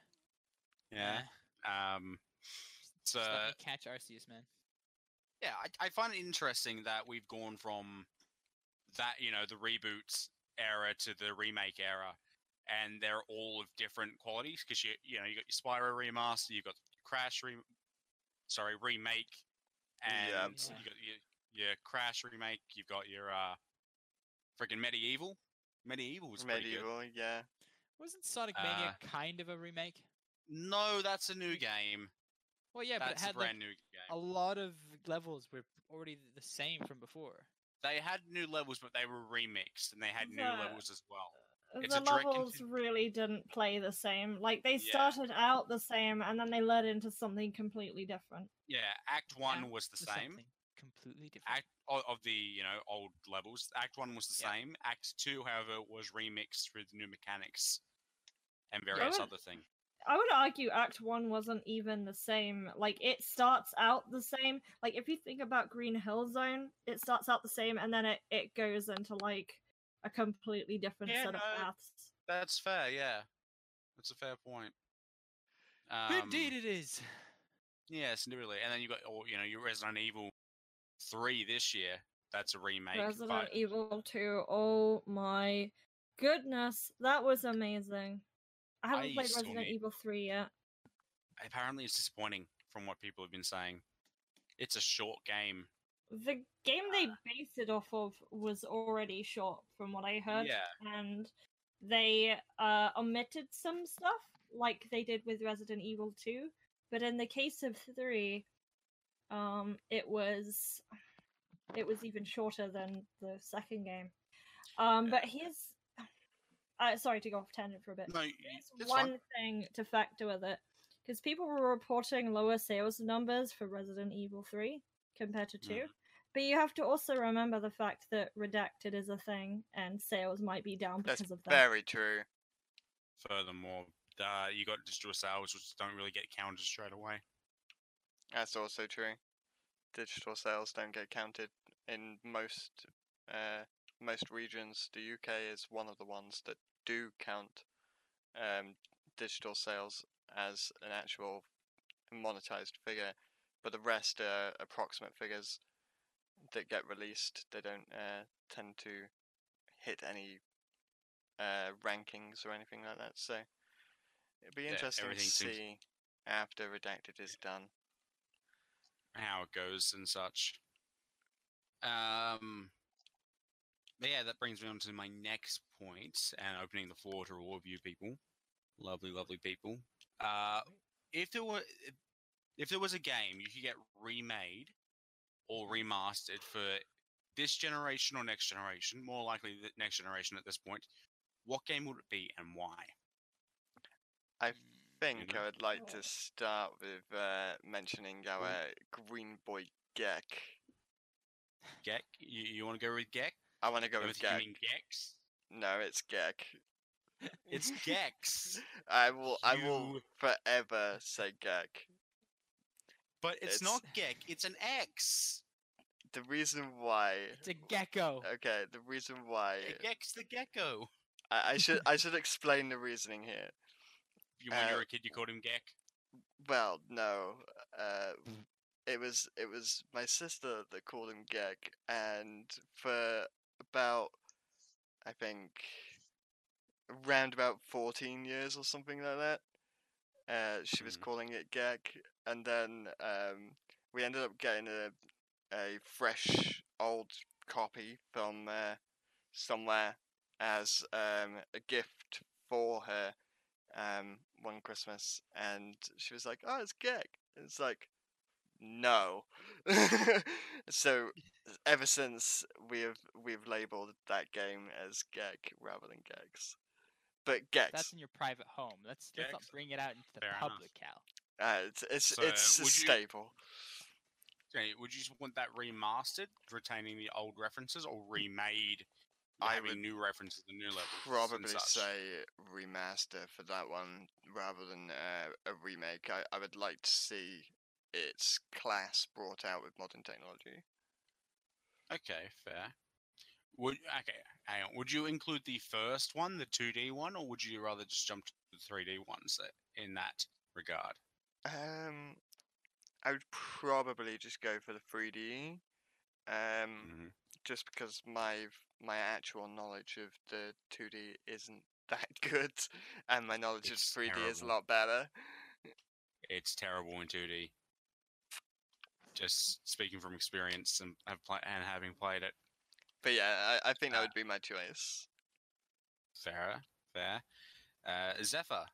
Yeah. yeah. Um. So just let me catch Arceus, man. Yeah, I, I find it interesting that we've gone from that, you know, the reboots era to the remake era, and they're all of different qualities. Because you, you know, you got your Spyro remaster, you got Crash, re- sorry, remake, and yeah. you got your. Your Crash remake, you've got your uh, freaking Medieval. Medieval was Medieval, pretty good. yeah. Wasn't Sonic Mania uh, kind of a remake? No, that's a new game. Well, yeah, that's but it had a brand like, new game. A lot of levels were already the same from before. They had new levels, but they were remixed, and they had the, new levels as well. It's the levels continu- really didn't play the same. Like, they started yeah. out the same, and then they led into something completely different. Yeah, Act One yeah, was the same. Something. Completely different. Act of the you know old levels. Act one was the yeah. same. Act two, however, was remixed with new mechanics and various would, other things. I would argue Act one wasn't even the same. Like it starts out the same. Like if you think about Green Hill Zone, it starts out the same, and then it, it goes into like a completely different yeah, set no, of paths. That's fair. Yeah, that's a fair point. Um, Indeed, it is. Yes, really. And then you got all you know your Resident Evil three this year. That's a remake. Resident but... Evil two. Oh my goodness, that was amazing. I haven't I played Resident need... Evil three yet. Apparently, it's disappointing from what people have been saying. It's a short game. The game they based it off of was already short, from what I heard. Yeah. And they uh, omitted some stuff, like they did with Resident Evil two. But in the case of three, um, it was it was even shorter than the second game. Um, but here's uh, sorry to go off tangent for a bit. No, here's one fine. thing to factor with it, because people were reporting lower sales numbers for Resident Evil three compared to two. Mm. But you have to also remember the fact that redacted is a thing, and sales might be down because That's of that. Very true. Furthermore, uh, you got digital sales, which don't really get counted straight away. That's also true. Digital sales don't get counted in most uh, most regions. The U K is one of the ones that do count um, digital sales as an actual monetized figure, but the rest are approximate figures that get released. They don't uh, tend to hit any uh, rankings or anything like that, so it'd be yeah, interesting to see seems... after Redacted is done how it goes and such. Um, but yeah, that brings me on to my next point, and opening the floor to all of you people, lovely, lovely people. Uh, if there were if there was a game you could get remade or remastered for this generation or next generation, more likely the next generation at this point, what game would it be and why? I think you know? I would like to start with uh, mentioning our mm. green boy Gek. Gek? You, you want to go with Gek? I want to go you with Gek. You mean Gex? No, it's Gek. It's Gex. I will. You... I will forever say Gek. But it's, it's not Gek, it's an X. The reason why... It's a gecko. Okay, the reason why... A Gek's the gecko. I, I should I should explain the reasoning here. You, when uh, you were a kid, you called him Gek? Well, no. Uh, it was it was my sister that called him Gek, and for about, I think, around about fourteen years or something like that, uh, she was mm. calling it Gek. And then um, we ended up getting a a fresh old copy from uh, somewhere as um, a gift for her um, one Christmas, and she was like, "Oh, it's Gek." It's like, no. So ever since we have we've labelled that game as Gek rather than Gex. But Gex. That's in your private home. Let's let's not bring it out into the Fair public, enough. Cal. Uh, it's it's so, it's a staple. Okay, would you just want that remastered, retaining the old references, or remade, I having would new references and new levels? Probably say remaster for that one rather than uh, a remake. I, I would like to see its class brought out with modern technology. Okay, fair. Would okay, hang on. Would you include the first one, the two D one, or would you rather just jump to the three D ones in that regard? Um, I would probably just go for the three D, um, mm-hmm. just because my my actual knowledge of the two D isn't that good, and my knowledge it's of three D terrible. is a lot better. It's terrible in two D. Just speaking from experience and have pl- and having played it. But yeah, I, I think uh, that would be my choice. Fair, fair. Uh, Zephyr.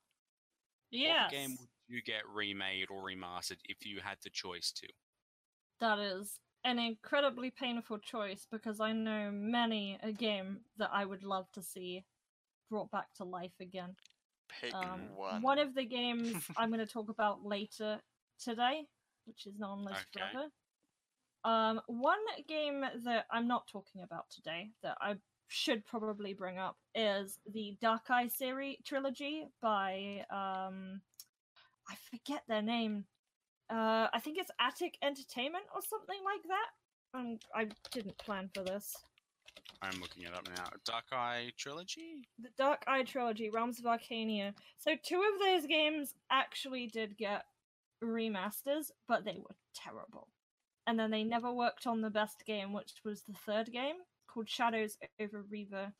Yeah. What game would you get remade or remastered if you had the choice to? That is an incredibly painful choice, because I know many a game that I would love to see brought back to life again. Pick um, one. One of the games I'm going to talk about later today, which is not on the list okay. forever. Um, one game that I'm not talking about today that I should probably bring up is the Dark Eye series trilogy by um I forget their name. Uh I think it's Attic Entertainment or something like that. Um I didn't plan for this. I'm looking it up now. Dark Eye trilogy? The Dark Eye trilogy, Realms of Arcania. So two of those games actually did get remasters, but they were terrible. And then they never worked on the best game, which was the third game, called Shadows over Riva.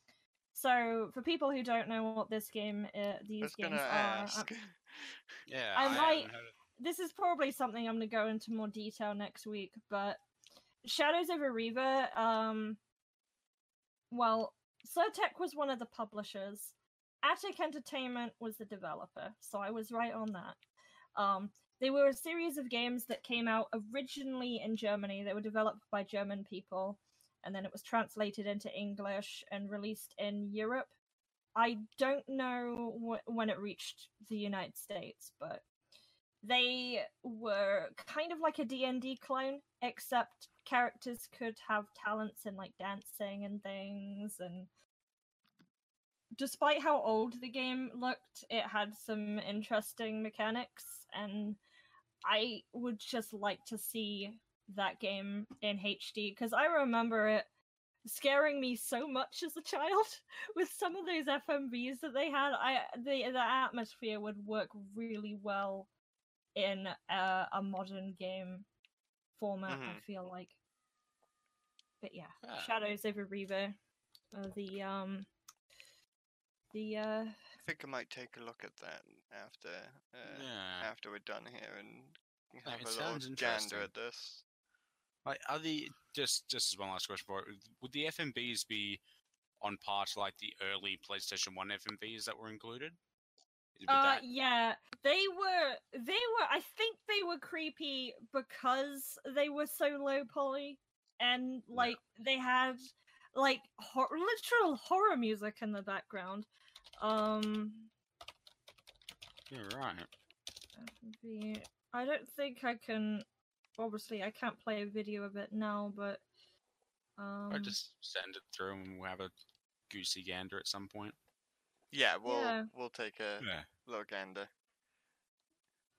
So, for people who don't know what this game, uh, these games are, ask. Um, yeah, I, I might. This is probably something I'm going to go into more detail next week. But Shadows over Riva, um, well, Surtech was one of the publishers, Attic Entertainment was the developer, so I was right on that. Um, they were a series of games that came out originally in Germany. They were developed by German people, and then it was translated into English and released in Europe. I don't know wh- when it reached the United States, but they were kind of like a D and D clone, except characters could have talents in like dancing and things. And despite how old the game looked, it had some interesting mechanics, and I would just like to see that game in H D, because I remember it scaring me so much as a child with some of those F M Vs that they had. I the, the atmosphere would work really well in a, a modern game format, mm-hmm. I feel like. But yeah, ah. Shadows over Riva, uh, the um, the uh. I think I might take a look at that after uh, yeah. after we're done here and have it a little gander at this. Like, are the just just as one last question for it? Would the F M Vs be on par to like the early PlayStation one F M Vs that were included? Uh, yeah, they were, they were, I think they were creepy because they were so low poly, and, like, yeah. they had, like, hor- literal horror music in the background. Um... You're right. I don't think I can, obviously, I can't play a video of it now, but, um... I'll just send it through and we'll have a goosey gander at some point. Yeah, we'll yeah. we'll take a yeah. little gander.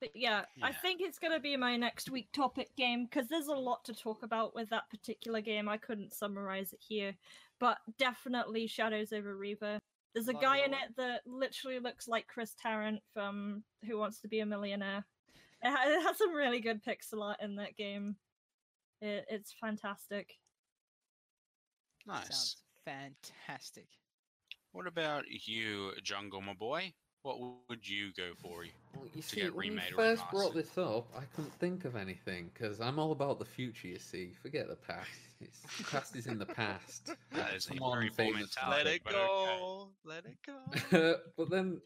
But yeah, yeah, I think it's going to be my next week topic game, because there's a lot to talk about with that particular game. I couldn't summarize it here, but definitely Shadows over Riva. There's a oh, guy in it that literally looks like Chris Tarrant from Who Wants to Be a Millionaire. It, ha- it has some really good pixel art in that game. It- it's fantastic. Nice. Sounds fantastic. What about you, Jungle, my boy? What would you go for well, you to see, get remade or remastered? When you first brought this up, I couldn't think of anything, because I'm all about the future, you see. Forget the past. It's, the past is in the past. That is a very poor mentality. Let it go! Okay. Let it go! But then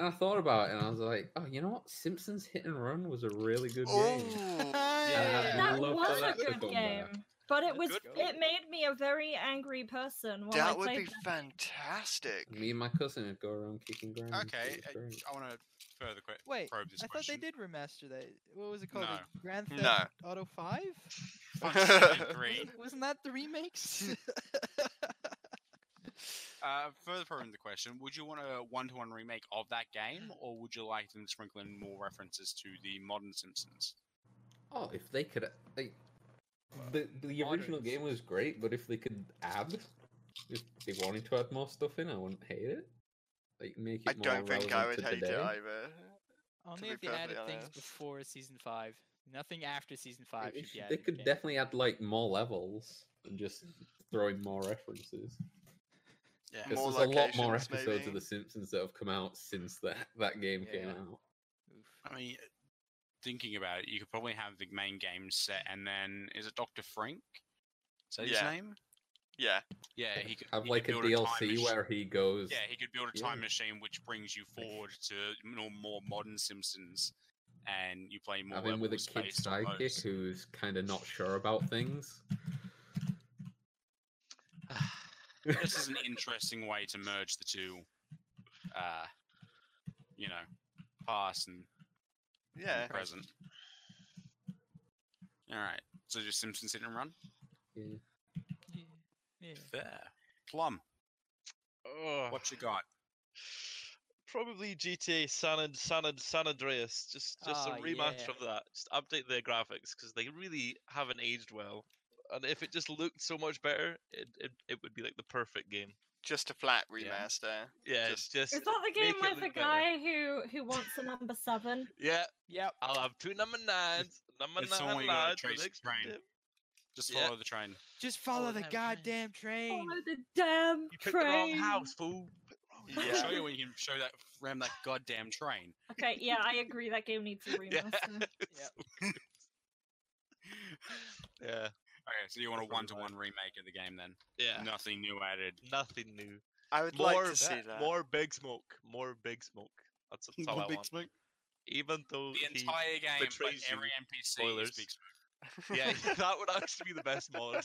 I thought about it, and I was like, oh, you know what? Simpsons Hit and Run was a really good game. Oh, yeah. That was a good game. There. But it was it made me a very angry person. While that I would be that. Fantastic. Me and my cousin would go around kicking ground. Okay, I, I want to further qu- Wait, probe this I question. I thought they did remaster that. What was it called? No. Grand Theft no. Auto five? Wasn't, wasn't that the remakes? uh, further probing the question, would you want a one-to-one remake of that game, or would you like them to sprinkle in more references to the modern Simpsons? Oh, if they could... They... The the original game was great, but if they could add, if they wanted to add more stuff in, I wouldn't hate it. Like make it. I more don't think I would hate it either. Only if they added honest. things before season five. Nothing after season five. If, should be added they could again. Definitely add like more levels and just throw in more references. Yeah, more there's a lot more episodes maybe. of The Simpsons that have come out since that that game yeah. came out. Oof. I mean. Thinking about it, you could probably have the main game set, and then is it Doctor Frank? Is that yeah. his name? Yeah, yeah. He could have he like could a D L C a where he goes. Yeah, he could build a time yeah. machine which brings you forward to more modern Simpsons, and you play more. I mean, with a kid sidekick who's kind of not sure about things. This is an interesting way to merge the two, uh, you know, past and. Yeah. Present. Alright. So just Simpsons Hit and Run? Yeah. Yeah. yeah. Fair. Plum. Oh. What you got? Probably G T A San, San, San Andreas. Just just oh, a rematch yeah. of that. Just update their graphics, because they really haven't aged well. And if it just looked so much better, it it, it would be like the perfect game. Just a flat remaster. Yeah, just, just is that the game with the guy better. who who wants a number seven? yeah, yeah. I'll have two number nines. Number it's nine. Got trace the train. Just follow yeah. the train. Just follow, follow the goddamn train. train. Follow the damn you picked train. You picked the wrong house, fool. Yeah. I'll show you when you can show that ram that goddamn train. Okay, yeah, I agree. That game needs a remaster. yeah. yeah. Okay, so you want a one-to-one remake of the game then? Yeah. Nothing new added. Nothing new. I would more, like to see that. More big smoke. More big smoke. That's, that's all more I big want. Smoke. Even though the he entire game, but every N P C spoilers. Is big smoke. Yeah, that would actually be the best mod.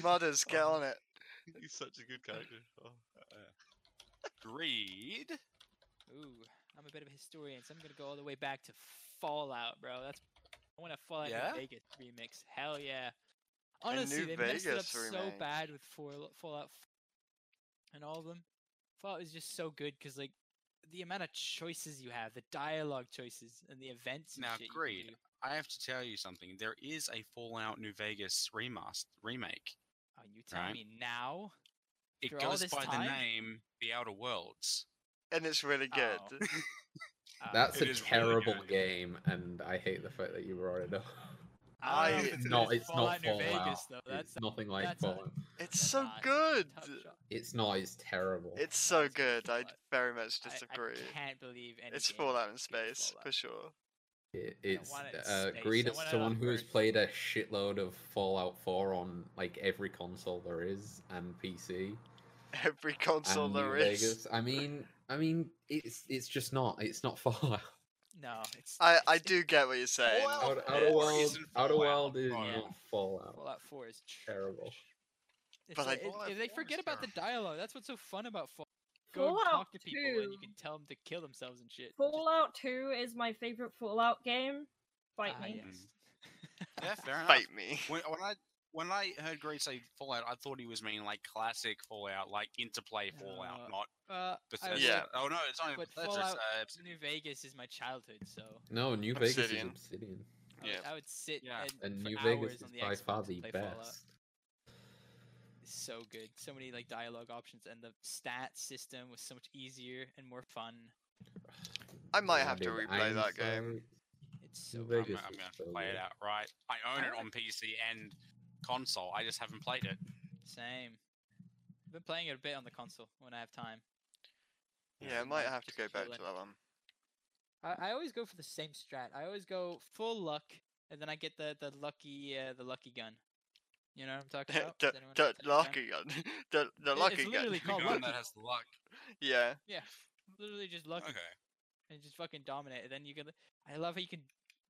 Modders, get oh, on it. He's such a good character. Oh, yeah. Greed. Ooh, I'm a bit of a historian, so I'm gonna go all the way back to Fallout, bro. That's I want a Fallout yeah? New Vegas remix. Hell yeah! Honestly, they Vegas messed it up remix. So bad with Fallout and all of them. Fallout is just so good because like. The amount of choices you have, the dialogue choices, and the events. And now, shit Greed, you I have to tell you something. There is a Fallout New Vegas remaster remake. Oh, you tell right? me now? It After goes by time? The name The Outer Worlds, and it's really good. Oh. That's it a terrible really game, and I hate the fact that you wrote it up. I it's, it's not. It's Fallout not Fallout. New Vegas, though. That's it's nothing like that's Fallout. A, it's so a, good. It's not. It's terrible. It's so that's good. I very much disagree. I, I can't believe any it's Fallout in space Fallout. For sure. It, it's uh, Greed. It's someone who has played a shitload of Fallout four on like every console there is and P C. Every console there is. Vegas. I mean, I mean, it's it's just not. It's not Fallout. No, it's, I it's, I do get what you're saying. Outer, Outer World, Outer World is yeah. not Fallout. Fallout four is terrible. It's but like, like, if they forget about terrible. The dialogue. That's what's so fun about Fallout. Go Fallout talk to people two. And you can tell them to kill themselves and shit. Fallout two is my favorite Fallout game. Fight ah, me. Yes. Yeah, fair enough. Fight me. When, when I when I heard Greg say Fallout, I thought he was meaning like classic Fallout, like interplay Fallout, uh, not. Uh, Bethesda. Yeah. Oh no, it's only but Bethesda. Fallout, uh, New Vegas is my childhood, so. No, New Obsidian. Vegas is Obsidian. Yeah. I would, I would sit yeah. and, and New Vegas is by Xbox far the best. Fallout. It's so good. So many like dialogue options, and the stat system was so much easier and more fun. I might have to replay I'm that so... game. It's so. New Vegas I'm, I'm gonna so play good. It out. Right, I own it on P C and console. I just haven't played it. Same. I've been playing it a bit on the console when I have time. Yeah, I might have to go back to that one. I, I always go for the same strat. I always go full luck, and then I get the the lucky uh, the lucky gun. You know what I'm talking about? the the lucky gun. The the it, lucky gun. It's literally gun. Called lucky. That has luck. Yeah. Yeah. Literally just lucky. Okay. And just fucking dominate. And then you can. I love how you can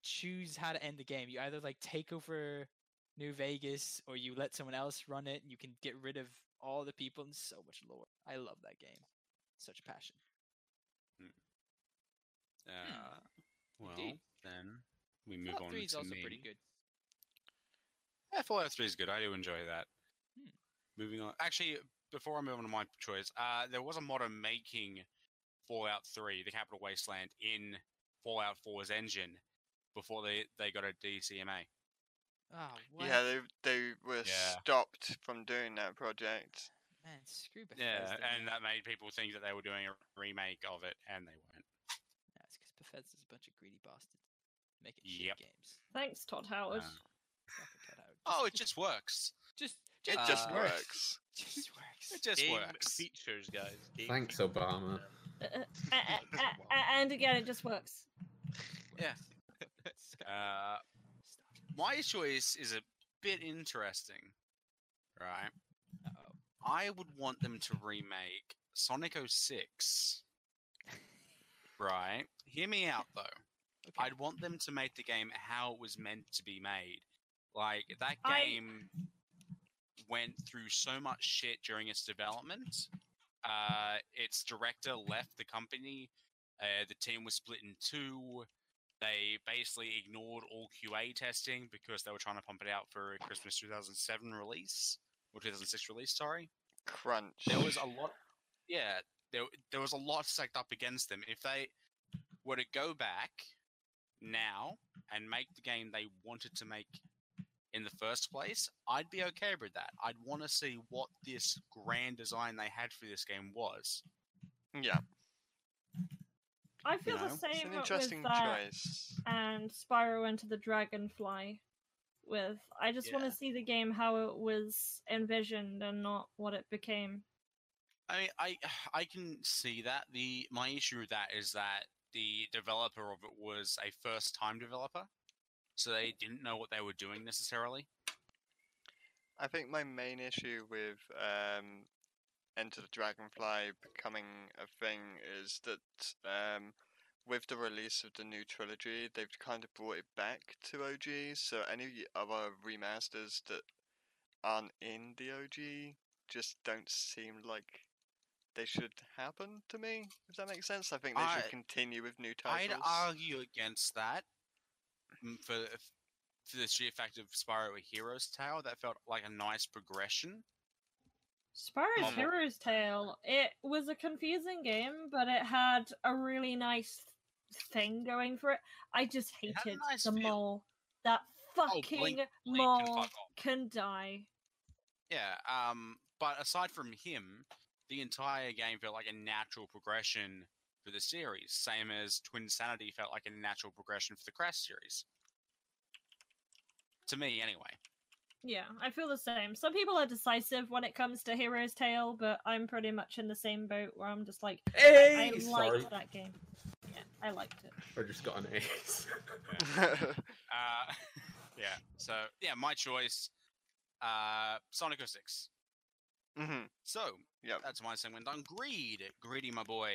choose how to end the game. You either like take over New Vegas, or you let someone else run it, and you can get rid of all the people and so much lore. I love that game. Such a passion. Hmm. Uh, hmm. Well, indeed. Then we move Fallout on three is to also me. Pretty good. Yeah, Fallout three is good. I do enjoy that. Hmm. Moving on. Actually, before I move on to my choice, uh, there was a modder making Fallout three, the Capital Wasteland, in Fallout four's engine before they, they got a D C M A. Oh, what? Yeah, they they were yeah. stopped from doing that project. Man, screw Bethesda. Yeah, and that made people think that they were doing a remake of it, and they weren't. No, it's because Bethesda's a bunch of greedy bastards making yep. shit games. Thanks, Todd Howard. Uh, Todd Howard. Just, oh, it just works. Just, just it just uh, works. Just works. It just Game works. Features, guys. Game Thanks, features. Obama. Uh, uh, uh, uh, uh, and again, it just works. Yeah. uh. My choice is a bit interesting, right? Uh-oh. I would want them to remake Sonic oh six, right? Hear me out, though. Okay. I'd want them to make the game how it was meant to be made. Like, that game I... went through so much shit during its development. Uh, its director left the company. Uh, the team was split in two. They basically ignored all Q A testing because they were trying to pump it out for a Christmas two thousand seven release, or two thousand six release, sorry. Crunch. There was a lot, yeah, there, there was a lot stacked up against them. If they were to go back now and make the game they wanted to make in the first place, I'd be okay with that. I'd want to see what this grand design they had for this game was. Yeah. I feel you know, the same with that choice. And Spyro Into the Dragonfly. With I just yeah. want to see the game how it was envisioned and not what it became. I I I can see that. The my issue with that is that the developer of it was a first-time developer, so they didn't know what they were doing necessarily. I think my main issue with um, Enter the Dragonfly becoming a thing is that um, with the release of the new trilogy, they've kind of brought it back to O G, so any other remasters that aren't in the O G just don't seem like they should happen to me, if that makes sense. I think they I, should continue with new titles. I'd argue against that for, for the sheer fact of Spyro A Hero's Tale. That felt like a nice progression. Spyro's Hero's Tale, it was a confusing game, but it had a really nice thing going for it. I just hated nice the feel. mole. That fucking oh, blink, blink mole can die. Yeah, um, but aside from him, the entire game felt like a natural progression for the series, same as Twin Sanity felt like a natural progression for the Crash series. To me, anyway. Yeah, I feel the same. Some people are decisive when it comes to Hero's Tale, but I'm pretty much in the same boat where I'm just like, hey, I, I liked that game. Yeah, I liked it. I just got an ace. Yeah. uh, yeah, so, yeah, my choice, uh, Sonic oh six. Mm-hmm. So, yep. That's my segment done. Greed! Greedy, my boy.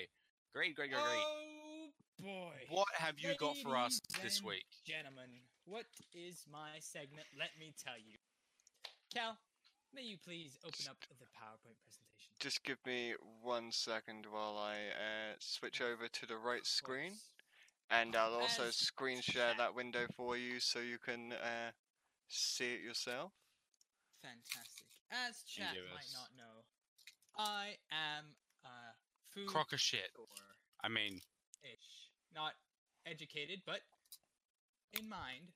Greed, greed, greed, oh, greed. boy. What have you Ladies got for us this week? Gentlemen, what is my segment? Let me tell you. Cal, may you please open up the PowerPoint presentation. Just give me one second while I uh, switch over to the right screen. And I'll also As screen share that. that window for you so you can uh, see it yourself. Fantastic. As chat might not know, I am a food crock of shit. I mean, ish. Not educated, but in mind,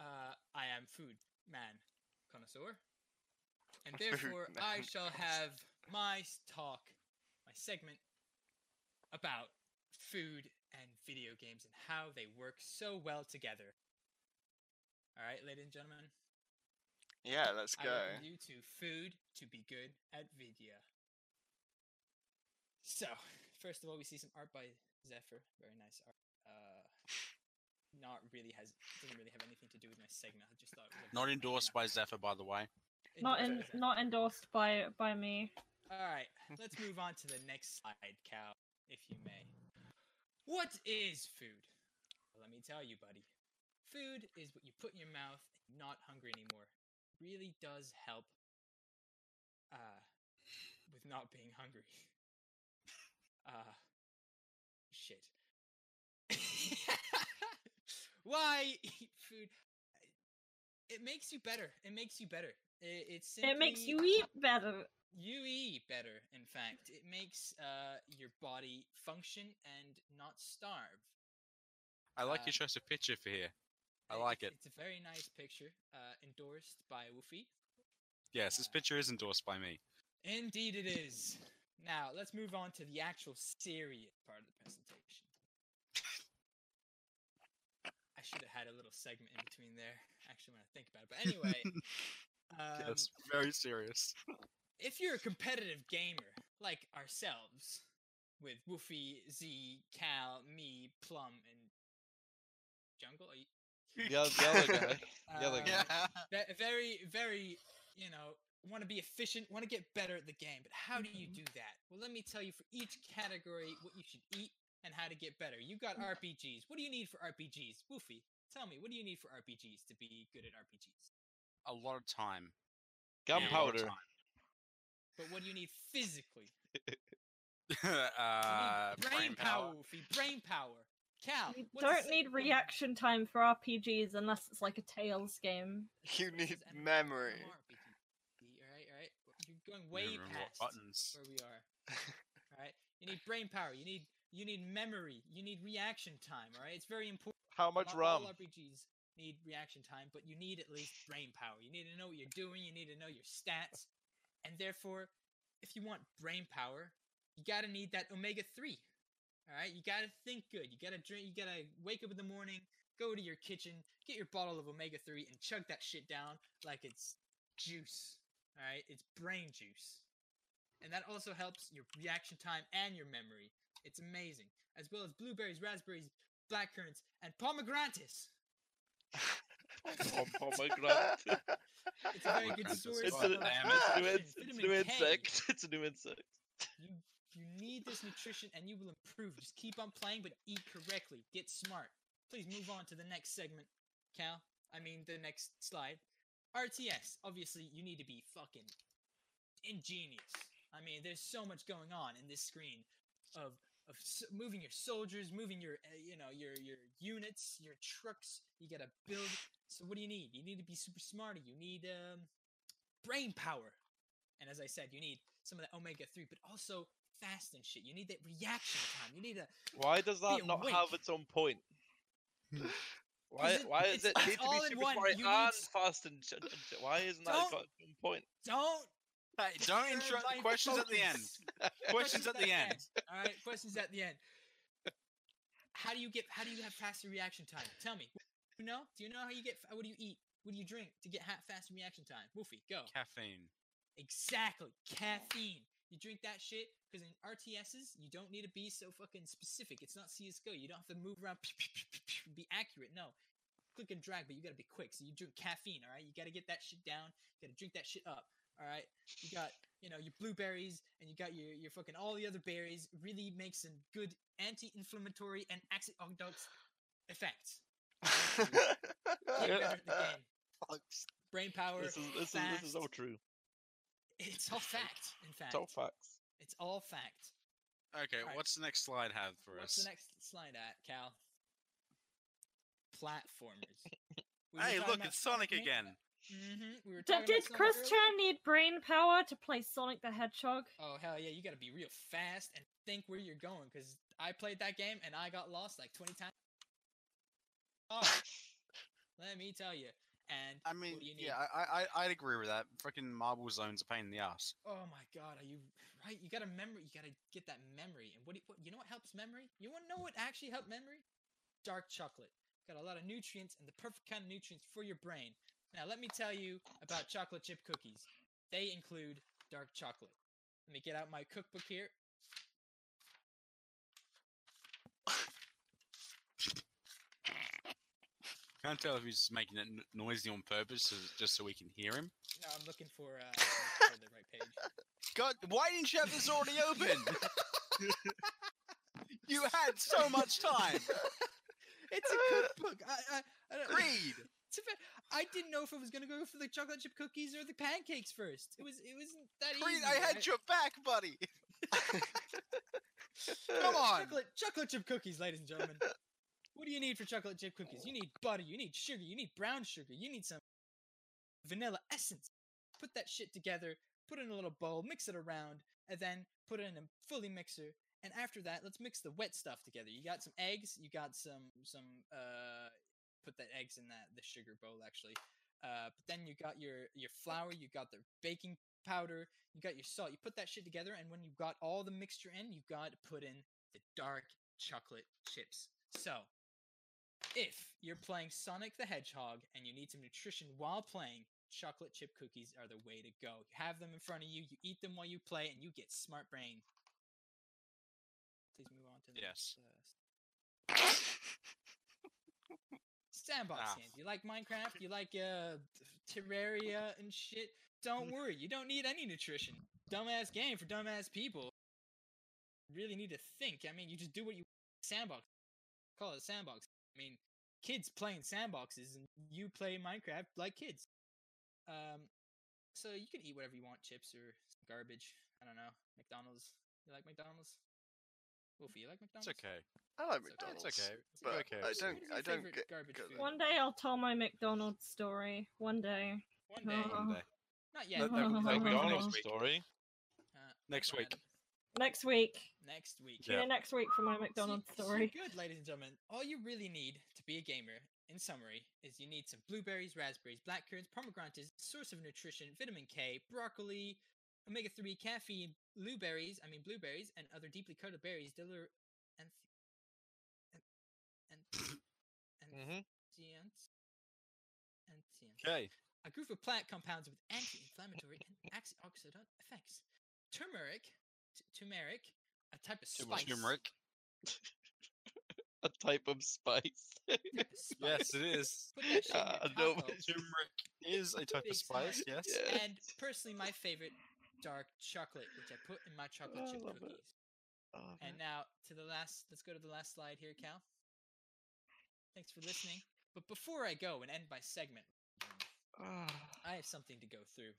uh, I am food man connoisseur, and therefore I shall have my talk, my segment about food and video games and how they work so well together. All right, ladies and gentlemen. Yeah, let's go. I want you to food to be good at video. So, first of all, we see some art by Zephyr. Very nice art. Uh, not really has doesn't really have anything to do with my segment. I just thought. It was not endorsed by Zephyr, by the way. Not in, not endorsed by by me. All right, let's move on to the next slide, Cal, if you may. What is food? Well, let me tell you, buddy. Food is what you put in your mouth and not hungry anymore. Really does help uh, with not being hungry. Uh, shit. Why eat food? It makes you better. It makes you better. It, it, simply, it makes you eat better. You eat better, in fact. It makes uh, your body function and not starve. I like uh, your choice of picture for here. I like it. It's a very nice picture, uh, endorsed by Woofie. Yes, this uh, picture is endorsed by me. Indeed it is. Now, let's move on to the actual serious part of the presentation. I should have had a little segment in between there, actually, when I think about it. But anyway... um, yes, very serious. If you're a competitive gamer, like ourselves, with Woofie, Z, Cal, me, Plum, and Jungle... Are you Yellow guy. Yellow guy. Um, yeah. Very, very, you know, want to be efficient, want to get better at the game, but how do you do that? Well, let me tell you for each category what you should eat and how to get better. You got R P Gs. What do you need for R P Gs? Woofie, tell me, what do you need for R P Gs to be good at R P Gs? A lot of time. Gunpowder. Yeah, but what do you need physically? uh, you need brain power, Woofie. Brain power. Cal, you don't need reaction time for R P Gs unless it's like a Tales game. You need memory. Alright, alright. You're going way past buttons. Where we are. Alright. You need brain power. You need you need memory. You need reaction time, alright? It's very important. How much rum? All R P Gs need reaction time, but you need at least brain power. You need to know what you're doing, you need to know your stats. And therefore, if you want brain power, you gotta need that omega three. All right, you gotta think good. You gotta drink. You gotta wake up in the morning, go to your kitchen, get your bottle of omega three, and chug that shit down like it's juice. All right, it's brain juice, and that also helps your reaction time and your memory. It's amazing, as well as blueberries, raspberries, blackcurrants, and pomegranates. on pomegranate. It's a very good story. It's, a, it's, it's a new insect. It's a new insect. You you need this nutrition and you will improve. Just keep on playing, but eat correctly. Get smart. Please move on to the next segment, Cal. I mean, the next slide. R T S. Obviously, you need to be fucking ingenious. I mean, there's so much going on in this screen of of so moving your soldiers, moving your, uh, you know, your your units, your trucks. You gotta build. So what do you need? You need to be super smarty. You need um, brain power. And as I said, you need some of the omega three, but also fast and shit. You need that reaction time. You need a. Why does that not awake. Have its own point? Why? It, why does it need to be super smart and need... fast and shit? Why isn't don't, that got its own point? Don't. Hey, don't interrupt. Questions at the end. Questions at the end. All right, questions at the end. How do you get? How do you have faster reaction time? Tell me. You know? Do you know how you get? What do you eat? What do you drink to get faster reaction time? Woofie, go. Caffeine. Exactly, caffeine. You drink that shit because in R T Ss you don't need to be so fucking specific. It's not C S G O. You don't have to move around, be accurate. No, click and drag, but you gotta be quick. So you drink caffeine. All right, you gotta get that shit down. You gotta drink that shit up. All right, you got, you know, your blueberries and you got your, your fucking all the other berries. Really makes some good anti-inflammatory and antioxidant effects. Keep better at the game. Brain power. This is, this, is, this is all true. It's all fact, in fact. It's all facts. It's all fact. Okay, all right. What's the next slide have for what's us? What's the next slide at, Cal? Platformers. Hey, look, it's Sonic again. About... Mm-hmm. We were talking Did about Christian earlier. Need brain power to play Sonic the Hedgehog? Oh hell yeah! You got to be real fast and think where you're going, because I played that game and I got lost like twenty times. Oh, let me tell you. And I mean, you need? yeah, I, I I'd agree with that. Freaking marble zone's a pain in the ass. Oh my god, are you right? You got to memory. You got to get that memory. And what, do you, what you know what helps memory? You want to know what actually helps memory? Dark chocolate. Got a lot of nutrients and the perfect kind of nutrients for your brain. Now, let me tell you about chocolate chip cookies. They include dark chocolate. Let me get out my cookbook here. Can't tell if he's making it noisy on purpose, just so we can hear him. No, I'm looking for, uh, for the right page. God, why didn't you have this already open? You had so much time. It's a cookbook. I, I, I don't read. I didn't know if I was gonna go for the chocolate chip cookies or the pancakes first. It was it wasn't that Green, easy. I had right? your back, buddy. Come on. Chocolate, chocolate chip cookies, ladies and gentlemen. What do you need for chocolate chip cookies? You need butter. You need sugar. You need brown sugar. You need some vanilla essence. Put that shit together. Put it in a little bowl. Mix it around, and then put it in a fully mixer. And after that, let's mix the wet stuff together. You got some eggs. You got some some uh. Put the eggs in that the sugar bowl actually, uh, but then you got your your flour, you got the baking powder, you got your salt. You put that shit together, and when you got all the mixture in, you got to put in the dark chocolate chips. So, if you're playing Sonic the Hedgehog and you need some nutrition while playing, chocolate chip cookies are the way to go. You have them in front of you, you eat them while you play, and you get smart brain. Please move on to the yes. next. Uh, Sandbox ah. games. You like Minecraft? You like uh, Terraria and shit? Don't worry, you don't need any nutrition. Dumbass game for dumbass people. You really need to think. I mean, you just do what you want. Sandbox. Call it a sandbox. I mean, kids playing sandboxes, and you play Minecraft like kids. Um, so you can eat whatever you want, chips or garbage. I don't know. McDonald's. You like McDonald's? Wolfie, you like McDonald's? It's okay. I like McDonald's. It's okay. It's but okay. I don't. I don't get garbage food? One day I'll tell my McDonald's story. One day. One day. Oh. One day. Not yet. No, no, no, McDonald's week. story. Uh, next week. Next week. Next week. Yeah. yeah. Next week for my McDonald's so, story. So good, ladies and gentlemen. All you really need to be a gamer, in summary, is you need some blueberries, raspberries, blackcurrants, pomegranates, source of nutrition, vitamin K, broccoli, omega three, caffeine, blueberries. I mean blueberries and other deeply colored berries. Diller and. Mm-hmm. Okay. A group of plant compounds with anti-inflammatory and antioxidant effects. Turmeric, turmeric, a type of spice. Turmeric. a type of spice. Spice. Yes, it is. Uh, no, turmeric is a type of spice, yes. yes. And personally, my favorite, dark chocolate, which I put in my chocolate oh, chip cookies. Oh, and now to the last, let's go to the last slide here, Cal. Thanks for listening. But before I go and end my segment, uh, I have something to go through.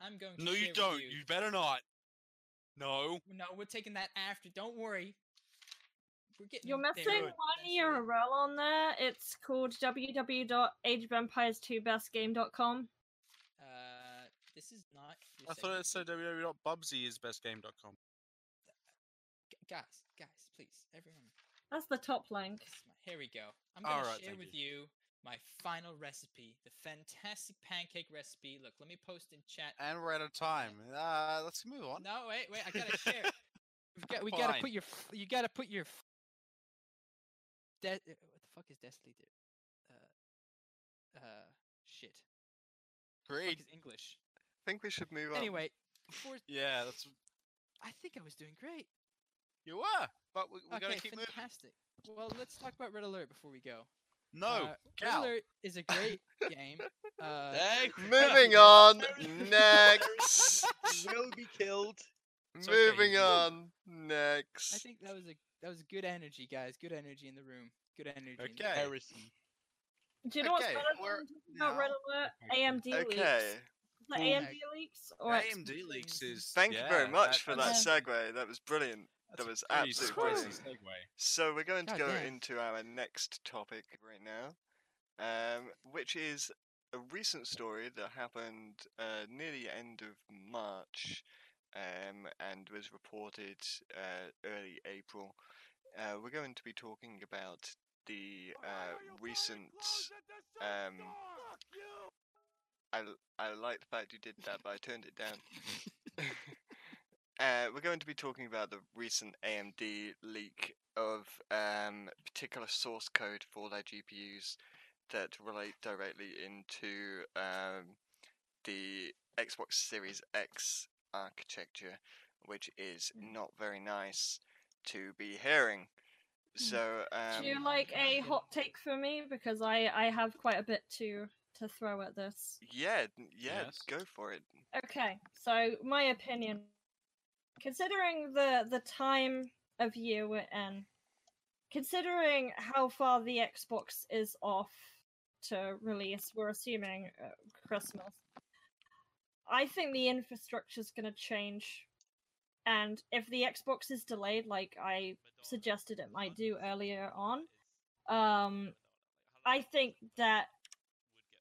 I'm going to No, you don't. You. you better not. No. No, we're taking that after. Don't worry. We're getting You're missing there. one U R L on there. It's called w w w dot age of vampires two best game dot com. Uh, this is not... I thought it said w w w dot bubsy is best game dot com. Guys, guys, please, everyone. That's the top link. Here we go. I'm going right, to share with you. you my final recipe, the fantastic pancake recipe. Look, let me post in chat. And we're out of time. Uh, let's move on. No, wait, wait. I gotta share. We've got, we Fine. gotta put your. You gotta put your. De what the fuck is Destiny do? Uh, uh, shit. Great. What is English? I think we should move on. Anyway, before. Yeah, that's. I think I was doing great. You were, but we, we okay, gotta keep fantastic. moving. Well, let's talk about Red Alert before we go. No, uh, Red Alert is a great game. Uh, Next. Moving on. Next. Will be killed. It's moving okay. on. Next. I think that was a that was good energy, guys. Good energy in the room. Good energy. Okay. Harrison. Do you know okay. what's better than talking about Red Alert? A M D okay. leaks. Okay. The A M D leaks or A M D leaks is. Thank yeah, you very much that, for that yeah. segue. That was brilliant. That was absolutely brilliant. So we're going to go into our next topic right now, um, which is a recent story that happened uh, near the end of March um, and was reported uh, early April. Uh, we're going to be talking about the uh, recent... Um, I, I like the fact you did that, but I turned it down. Uh, we're going to be talking about the recent A M D leak of um, particular source code for their G P Us that relate directly into um, the Xbox Series X architecture, which is not very nice to be hearing. So, um, do you like a hot take for me? Because I, I have quite a bit to... to throw at this. Yeah, yeah, yes. Go for it. Okay, so my opinion. Considering the, the time of year we're in, considering how far the Xbox is off to release, we're assuming uh, Christmas, I think the infrastructure is going to change. And if the Xbox is delayed, like I suggested it might do earlier on, um, I think that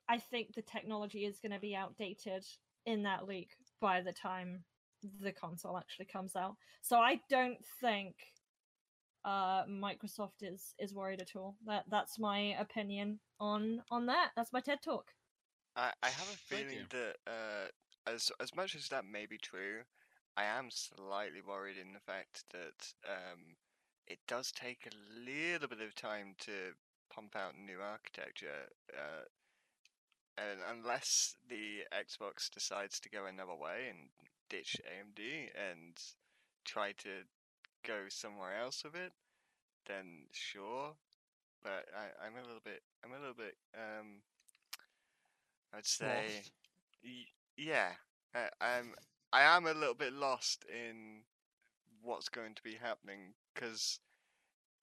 I think the technology is going to be outdated in that leak by the time the console actually comes out. So I don't think uh, Microsoft is, is worried at all. That That's my opinion on, on that. That's my TED Talk. I, I have a feeling that uh, as as much as that may be true, I am slightly worried in the fact that um, it does take a little bit of time to pump out new architecture. Uh, And unless the Xbox decides to go another way and ditch A M D and try to go somewhere else with it, then sure. But I, I'm a little bit, I'm a little bit, um, I'd say, y yeah, I, I'm, I am a little bit lost in what's going to be happening because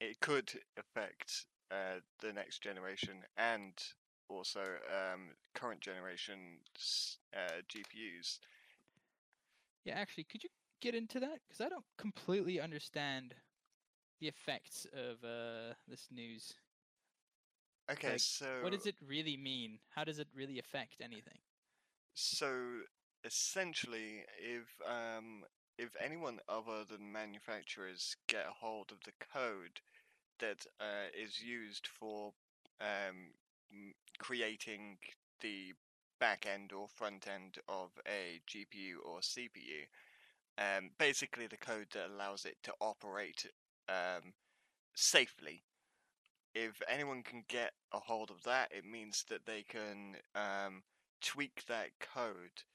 it could affect uh, the next generation and. Also, um, current generation uh, G P Us. Yeah, actually, could you get into that? Because I don't completely understand the effects of uh, this news. Okay, like, so... what does it really mean? How does it really affect anything? So, essentially, if um, if anyone other than manufacturers get a hold of the code that uh, is used for... Um, creating the back end or front end of a G P U or C P U, um, basically the code that allows it to operate um, safely. If anyone can get a hold of that, it means that they can um, tweak that code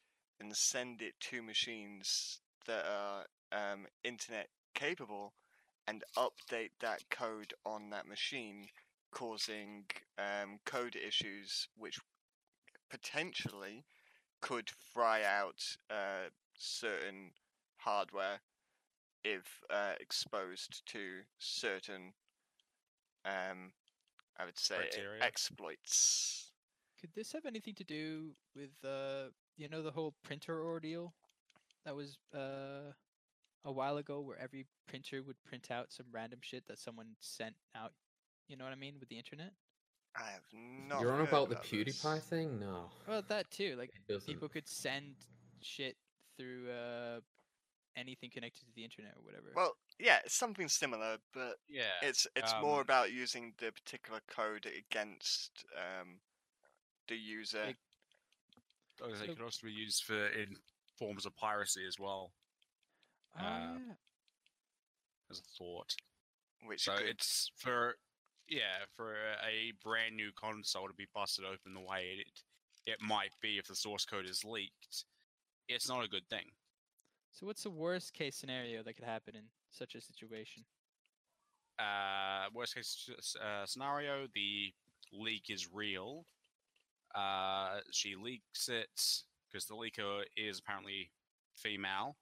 and send it to machines that are um, internet capable and update that code on that machine, causing um, code issues which potentially could fry out uh, certain hardware if uh, exposed to certain, um, I would say, criteria. Exploits. Could this have anything to do with, uh, you know, the whole printer ordeal that was uh, a while ago, where every printer would print out some random shit that someone sent out, you know what I mean, with the internet? I have not. You're on about the PewDiePie thing? No. Well, that too. Like, people could send shit through uh, anything connected to the internet or whatever. Well, yeah, it's something similar, but yeah, it's it's um, more about using the particular code against um, the user. It, it so, could also be used for in forms of piracy as well. Uh, uh, as a thought. Which so could... it's for. Yeah, for a brand new console to be busted open the way it it might be if the source code is leaked, it's not a good thing. So what's the worst case scenario that could happen in such a situation? Uh, worst case uh, scenario, the leak is real. Uh, she leaks it because the leaker is apparently female.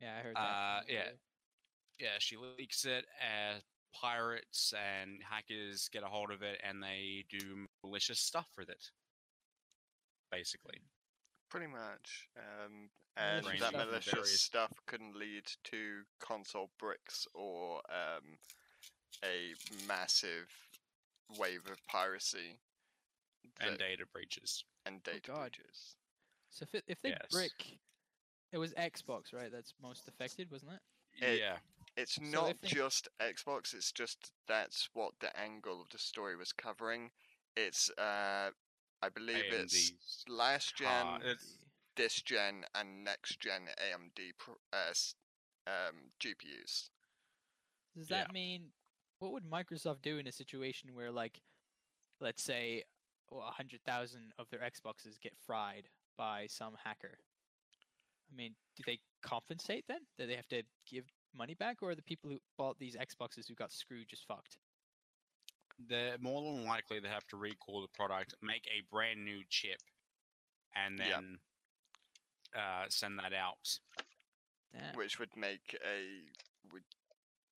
Yeah, I heard that. Uh, yeah, yeah, she leaks it at... pirates and hackers get a hold of it and they do malicious stuff with it, basically. Pretty much. Um, and that malicious stuff can lead to console bricks or um, a massive wave of piracy. That... And data breaches. And data oh breaches. So if, it, if they yes. brick... It was Xbox, right? That's most affected, wasn't it? it yeah. It's not so they... just Xbox, it's just that's what the angle of the story was covering. It's, uh, I believe A M D. It's last gen, ah, it's... this gen, and next gen A M D uh, um, G P Us. Does that yeah. mean, what would Microsoft do in a situation where, like, let's say well, one hundred thousand of their Xboxes get fried by some hacker? I mean, do they compensate then? Do they have to give... money back, or are the people who bought these Xboxes who got screwed just fucked? They're more than likely they have to recall the product, make a brand new chip, and then yep. uh, send that out. Damn. Which would make a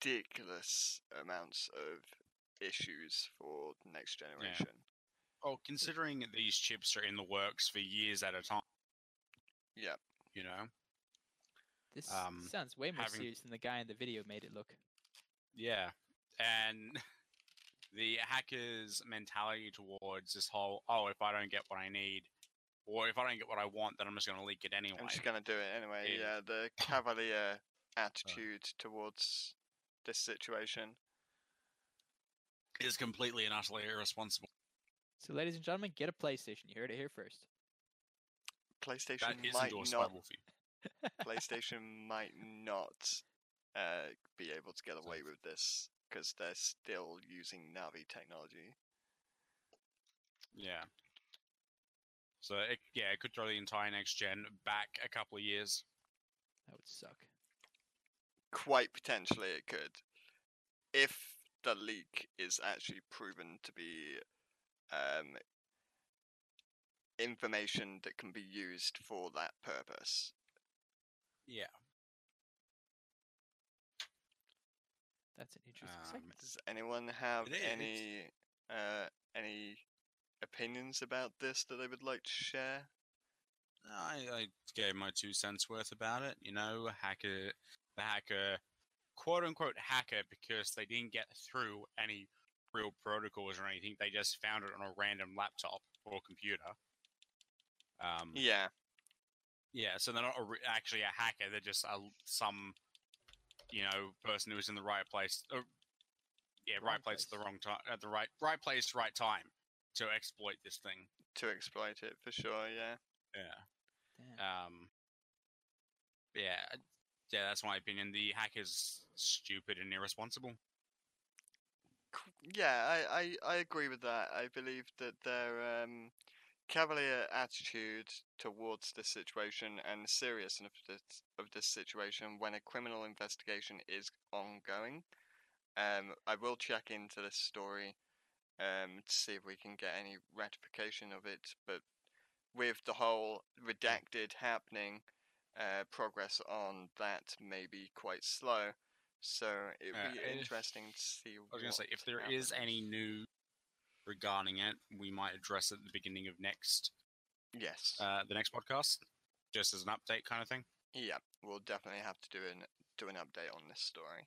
ridiculous amounts of issues for the next generation. Yeah. Oh, considering these chips are in the works for years at a time. Yeah. You know? This um, sounds way more having... serious than the guy in the video made it look. Yeah. And the hacker's mentality towards this whole, oh, if I don't get what I need, or if I don't get what I want, then I'm just going to leak it anyway. I'm just going to do it anyway. Yeah, yeah the cavalier attitude uh, towards this situation is completely and utterly irresponsible. So, ladies and gentlemen, get a PlayStation. You heard it here first. PlayStation that is might endorsed not... by Woofie. PlayStation might not uh, be able to get away with this because they're still using Navi technology. Yeah. So it, yeah, it could throw the entire next gen back a couple of years. That would suck. Quite potentially, it could, if the leak is actually proven to be um, information that can be used for that purpose. Yeah. That's an interesting um, segment. Does anyone have any uh, any opinions about this that they would like to share? I, I gave my two cents worth about it. You know, hacker, the hacker, quote unquote hacker, because they didn't get through any real protocols or anything. They just found it on a random laptop or computer. Um, yeah. Yeah, so they're not a re actually a hacker. They're just a, some, you know, person who was in the right place. Uh, yeah, right, right place at the wrong time. At the right right place, right time to exploit this thing. To exploit it for sure. Yeah. Yeah. Damn. Um. Yeah. Yeah. That's my opinion. The hacker's stupid and irresponsible. Yeah, I I, I agree with that. I believe that they're um cavalier attitude towards this situation and the seriousness of this, of this situation when a criminal investigation is ongoing. Um, I will check into this story um, to see if we can get any ratification of it, but with the whole redacted happening, uh, progress on that may be quite slow, so it would be uh, interesting if, to see I was going to say, if there happens. is any new regarding it, we might address it at the beginning of next... Yes. Uh, the next podcast, just as an update kind of thing. Yeah, we'll definitely have to do an, do an update on this story.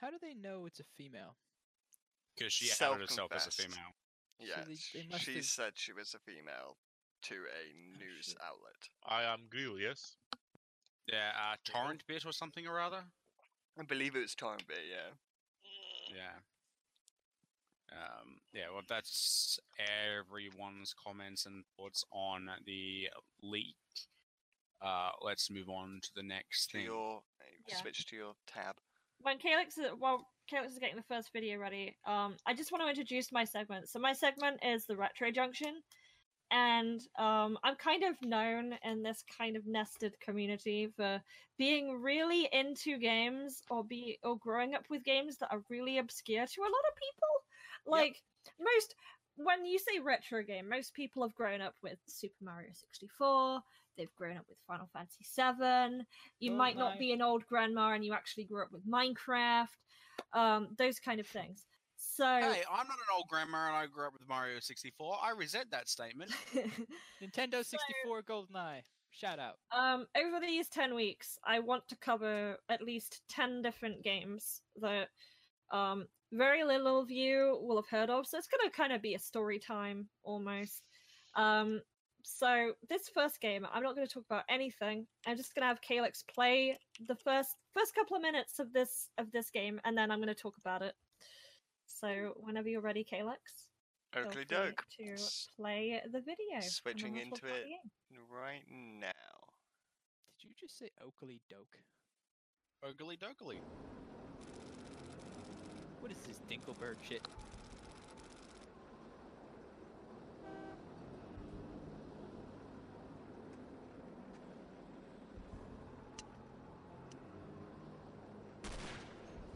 How do they know it's a female? Because she outed herself as a female. Yeah, so they, they she have... said she was a female to a news oh, outlet. I am Google, yes. Yeah, uh, Torrent Bit or something or other? I believe it was Torrent Bit, yeah. Yeah. Um, yeah, well, that's everyone's comments and thoughts on the leak. Uh, let's move on to the next to thing. Your, yeah. Switch to your tab. When Calyx is, while Calyx is getting the first video ready, um, I just want to introduce my segment. So my segment is the Retro Junction, and um, I'm kind of known in this kind of nested community for being really into games or be or growing up with games that are really obscure to a lot of people. Like, yep. most, when you say retro game, most people have grown up with Super Mario sixty-four, they've grown up with Final Fantasy seven, you oh might my. not be an old grandma and you actually grew up with Minecraft, um, those kind of things. So, hey, I'm not an old grandma and I grew up with Mario sixty-four. I resent that statement. Nintendo sixty-four, so, GoldenEye, shout out. Um, over these ten weeks, I want to cover at least ten different games that... Um, very little of you will have heard of, so it's going to kind of be a story time almost. Um, so this first game, I'm not going to talk about anything. I'm just going to have Calyx play the first first couple of minutes of this of this game, and then I'm going to talk about it. So whenever you're ready, Calyx, okay, doke, to play the video. Switching into it right now. Did you just say Oakley Doke? Oakley Dokley. What is this Dinkelberg shit?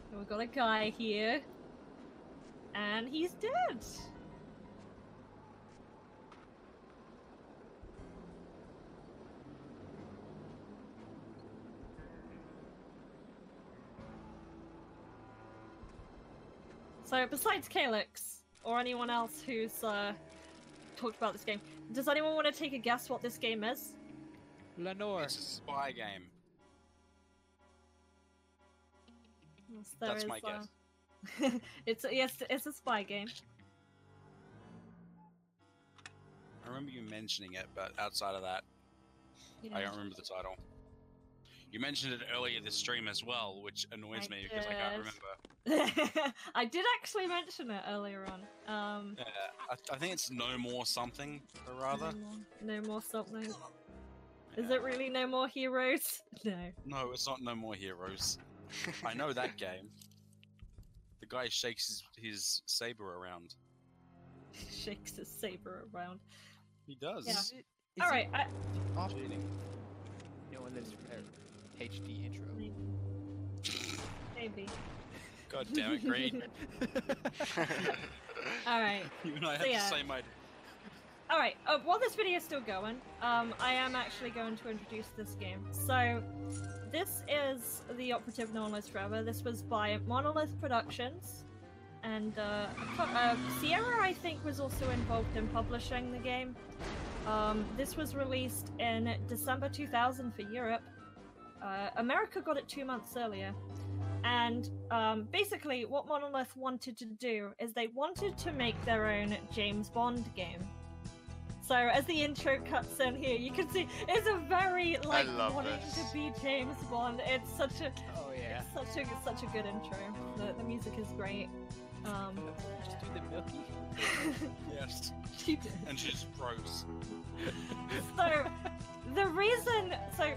So we've got a guy here, and he's dead. So, besides Calyx, or anyone else who's uh, talked about this game, does anyone want to take a guess what this game is? Lenore. It's a spy game. Yes, That's is, my uh... guess. it's yes, it's a spy game. I remember you mentioning it, but outside of that, you know, I don't remember the title. You mentioned it earlier this stream as well, which annoys I me did. because I can't remember. I did actually mention it earlier on. Um, yeah, I, I think it's No More Something, or rather. No More, no more Something. Yeah. Is it really No More Heroes? No. No, it's not No More Heroes. I know that game. The guy shakes his, his saber around. Shakes his saber around. He does. Yeah. Alright. I... Half eating. No one lives forever. H D intro. Maybe. God damn it, Green. Alright. You and I have so, yeah. the same idea. Alright, uh, while this video is still going, um, I am actually going to introduce this game. So, this is The Operative No One Lives Forever. This was by Monolith Productions. And uh, uh, Sierra, I think, was also involved in publishing the game. Um, this was released in December two thousand for Europe. Uh, America got it two months earlier, and um, basically what Monolith wanted to do is they wanted to make their own James Bond game. So as the intro cuts in here, you can see it's a very like wanting this. to be James Bond. It's such a oh yeah, it's such a such a good intro. The, the music is great. Um, just do the milky. Yes. She did. And she's gross. So the reason so.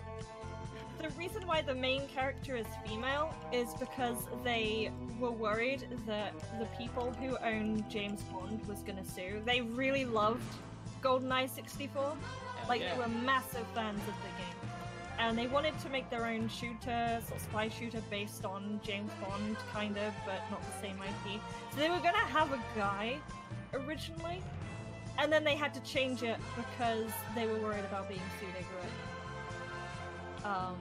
The reason why the main character is female is because they were worried that the people who owned James Bond was going to sue. They really loved GoldenEye sixty-four. Like, yeah. They were massive fans of the game. And they wanted to make their own shooter, sort of spy shooter based on James Bond, kind of, but not the same I P. So they were going to have a guy originally, and then they had to change it because they were worried about being pseudogrid. Um,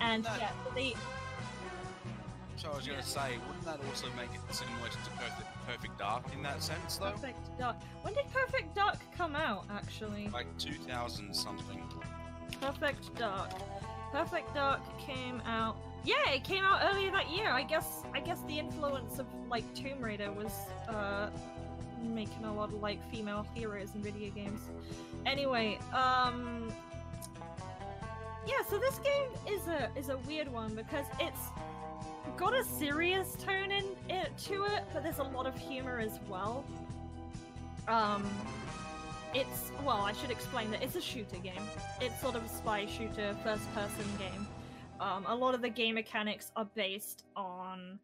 and that, yeah, they... So I was going to yeah. say, wouldn't that also make it similar to Perfect, Perfect Dark in that sense, though? Perfect Dark. When did Perfect Dark come out, actually? Like two thousand something. Perfect Dark. Perfect Dark came out... Yeah, it came out earlier that year. I guess I guess the influence of, like, Tomb Raider was uh, making a lot of, like, female heroes in video games. Anyway, um... yeah, so this game is a is a weird one because it's got a serious tone in it to it, but there's a lot of humor as well. Um... It's, well, I should explain that it's a shooter game. It's sort of a spy shooter, first-person game. Um, a lot of the game mechanics are based on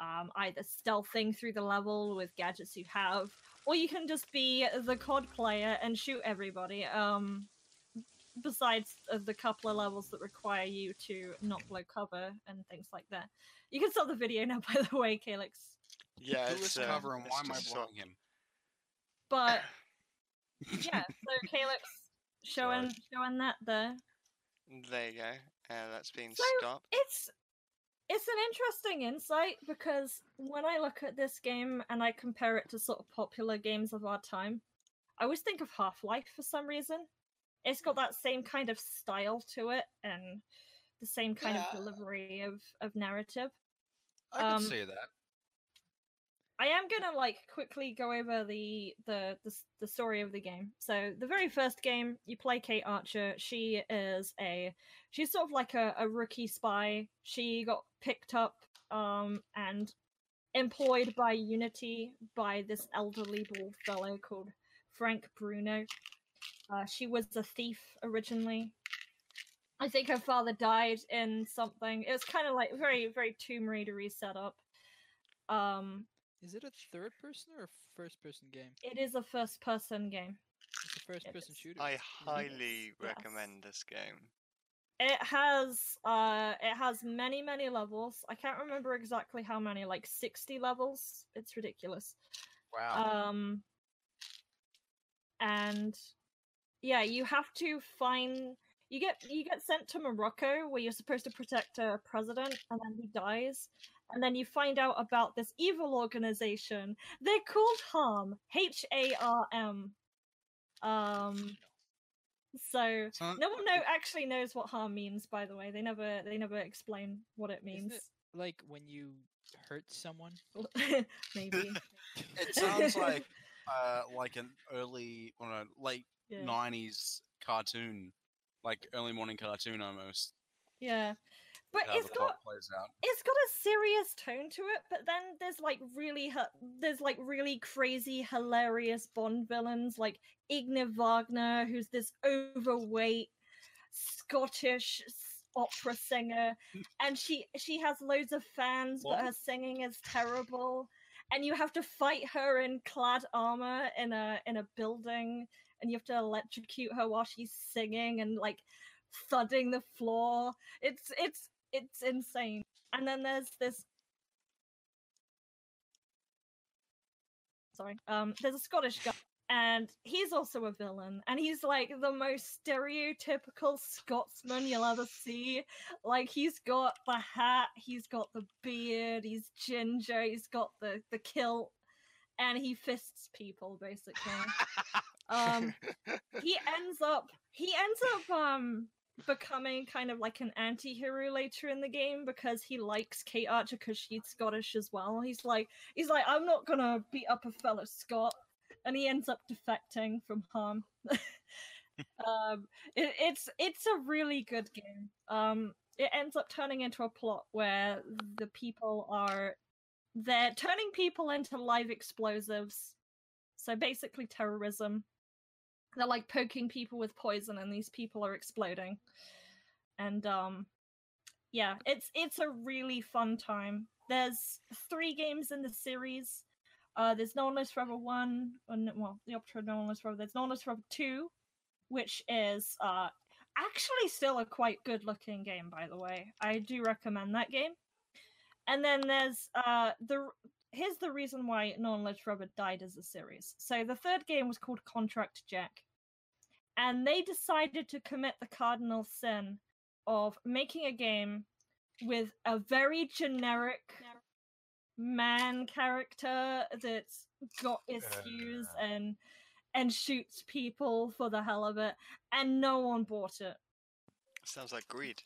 um, either stealthing through the level with gadgets you have, or you can just be the C O D player and shoot everybody, um, besides the couple of levels that require you to not blow cover and things like that. You can stop the video now, by the way, Calyx. Yeah, it's uh, cover, and why am I blowing him? But... yeah, so Calyx showing showing that there. There you go. Uh, that's been so stopped. It's it's an interesting insight because when I look at this game and I compare it to sort of popular games of our time, I always think of Half-Life for some reason. It's got that same kind of style to it and the same kind yeah. of delivery of, of narrative. I um, can see that. I am gonna like quickly go over the, the the the story of the game. So the very first game, you play Kate Archer. She is a she's sort of like a, a rookie spy. She got picked up um, and employed by Unity by this elderly bald fellow called Frank Bruno. Uh, she was a thief originally. I think her father died in something. It was kind of like very very Tomb Raider-y setup. Um. Is it a third-person or a first-person game? It is a first-person game. It's a first-person shooter. I highly recommend this game. It has, uh, it has many, many levels. I can't remember exactly how many, like sixty levels. It's ridiculous. Wow. Um, and yeah, you have to find. You get you get sent to Morocco where you're supposed to protect a president, and then he dies. And then you find out about this evil organization. They're called HARM. H A R M. Um, so huh? no one know, actually knows what HARM means, by the way. They never they never explain what it means. Isn't it like when you hurt someone? Maybe. It sounds like uh, like an early or a late yeah. nineties cartoon. Like early morning cartoon almost. Yeah. But it's got it's got a serious tone to it, but then there's like really there's like really crazy, hilarious Bond villains like Igna Wagner, who's this overweight Scottish opera singer, and she she has loads of fans, what? But her singing is terrible, and you have to fight her in clad armor in a in a building, and you have to electrocute her while she's singing and like thudding the floor. It's it's. It's insane. And then there's this... Sorry. Um, there's a Scottish guy, and he's also a villain, and he's, like, the most stereotypical Scotsman you'll ever see. Like, he's got the hat, he's got the beard, he's ginger, he's got the, the kilt, and he fists people, basically. um, he ends up... He ends up, um... becoming kind of like an anti-hero later in the game because he likes Kate Archer because she's Scottish as well. He's like, he's like, I'm not gonna beat up a fellow Scot, and he ends up defecting from HARM. um, it, it's it's a really good game. Um, it ends up turning into a plot where the people are they're turning people into live explosives, so basically terrorism. They're like poking people with poison, and these people are exploding. And um, yeah, it's it's a really fun time. There's three games in the series. Uh, there's No One Lives Forever one, or no, well, the option No One Lives Forever. There's No One Lives Forever two, which is uh, actually still a quite good-looking game, by the way. I do recommend that game. And then there's uh, the here's the reason why No One Lives Forever died as a series. So the third game was called Contract Jack, and they decided to commit the cardinal sin of making a game with a very generic man character that's got issues and and shoots people for the hell of it, and no one bought it. Sounds like greed.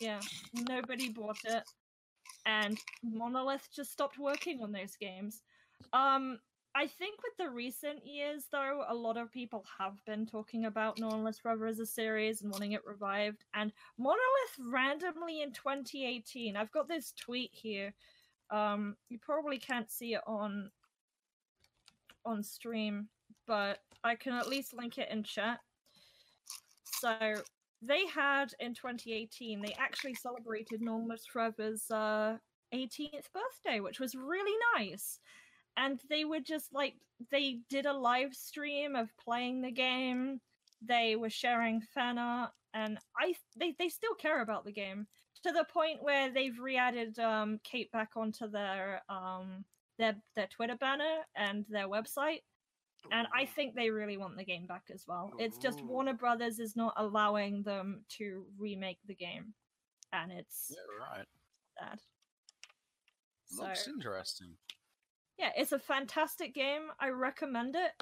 Yeah, nobody bought it, and Monolith just stopped working on those games. Um, I think with the recent years, though, a lot of people have been talking about No One Lives Forever as a series and wanting it revived. And Monolith randomly in twenty eighteen, I've got this tweet here. Um, you probably can't see it on on stream, but I can at least link it in chat. So they had in twenty eighteen, they actually celebrated No One Lives Forever's uh, eighteenth birthday, which was really nice. And they were just like, they did a live stream of playing the game. They were sharing fan art, and I they, they still care about the game to the point where they've re-added um, Kate back onto their um their their Twitter banner and their website. And I think they really want the game back as well. It's just Warner Brothers is not allowing them to remake the game, and it's yeah, right. sad. Looks so interesting. Yeah, it's a fantastic game. I recommend it.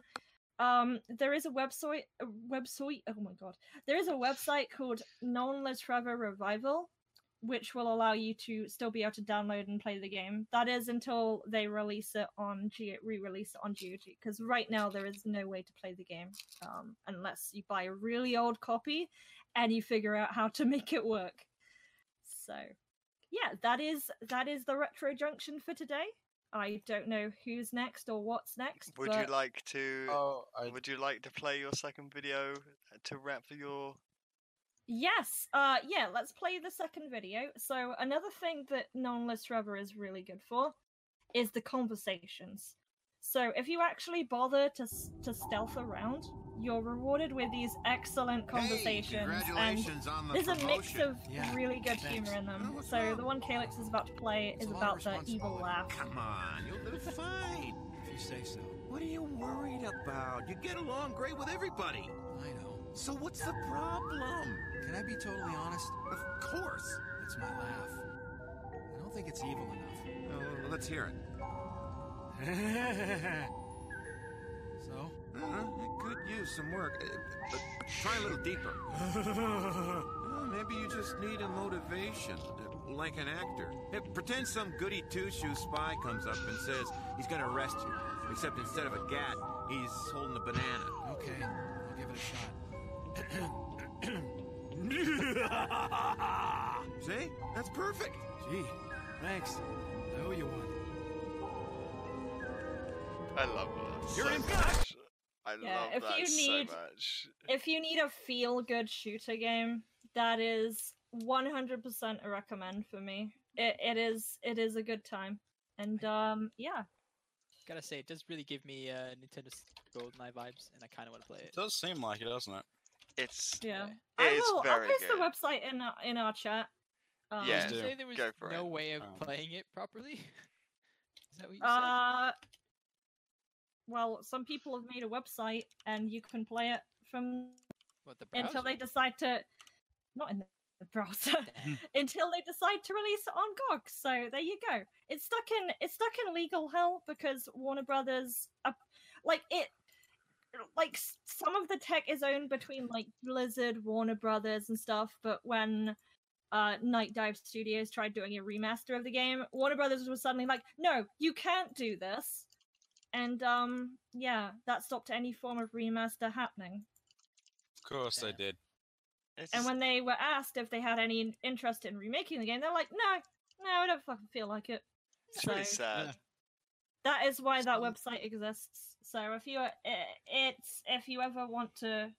Um, there is a website, a website. Oh my god, there is a website called No One Lives Forever Revival, which will allow you to still be able to download and play the game. That is until they release it on G- re-release it on G O G. Because right now there is no way to play the game um, unless you buy a really old copy and you figure out how to make it work. So, yeah, that is that is the Retro Junction for today. I don't know who's next or what's next. Would but... you like to? Oh, I... Would you like to play your second video to wrap your? Yes. Uh, yeah. Let's play the second video. So another thing that No One Lives Forever is really good for is the conversations. So if you actually bother to to stealth around, you're rewarded with these excellent conversations, hey, and on the there's promotion. a mix of yeah, really good thanks. humor in them. No, so wrong? the one Calyx is about to play it's is about the evil laugh. Come on, you'll do fine if you say so. What are you worried about? You get along great with everybody. I know. So what's the problem? Can I be totally honest? Of course. It's my laugh. I don't think it's evil enough. Well, let's hear it. So? Uh-huh. It could use some work. Uh, but try a little deeper. Well, maybe you just need a motivation, like an actor. Pretend some goody two-shoe spy comes up and says he's going to arrest you. Except instead of a gat, he's holding a banana. Okay, I'll give it a shot. See? That's perfect. Gee, thanks. I owe you one. I love that. You're so in much. I yeah, love if that you need, so much. If you need a feel-good shooter game, that is one hundred percent a recommend for me. It it is it is a good time, and um yeah. Gotta say, it does really give me uh, Nintendo GoldenEye vibes, and I kind of want to play it. It does seem like it, doesn't it? It's yeah. yeah. It I will. Very I'll post good. the website in our, in our chat. Um, yeah, did you say there was Go for no it. way of um, playing it properly? Is that what you uh, said? Well, some people have made a website, and you can play it from what, the browser? until they decide to not in the browser until they decide to release it on G O G. So there you go. It's stuck in it's stuck in legal hell because Warner Brothers, are, like it, like some of the tech is owned between like Blizzard, Warner Brothers, and stuff. But when Uh, Night Dive Studios tried doing a remaster of the game, Warner Brothers was suddenly like, no, you can't do this. And, um, yeah, that stopped any form of remaster happening. Of course they did. It's... And when they were asked if they had any interest in remaking the game, they're like, no, no, I don't fucking feel like it. It's so, really sad. Yeah. That is why that website exists. So if you, it's, if you ever want to,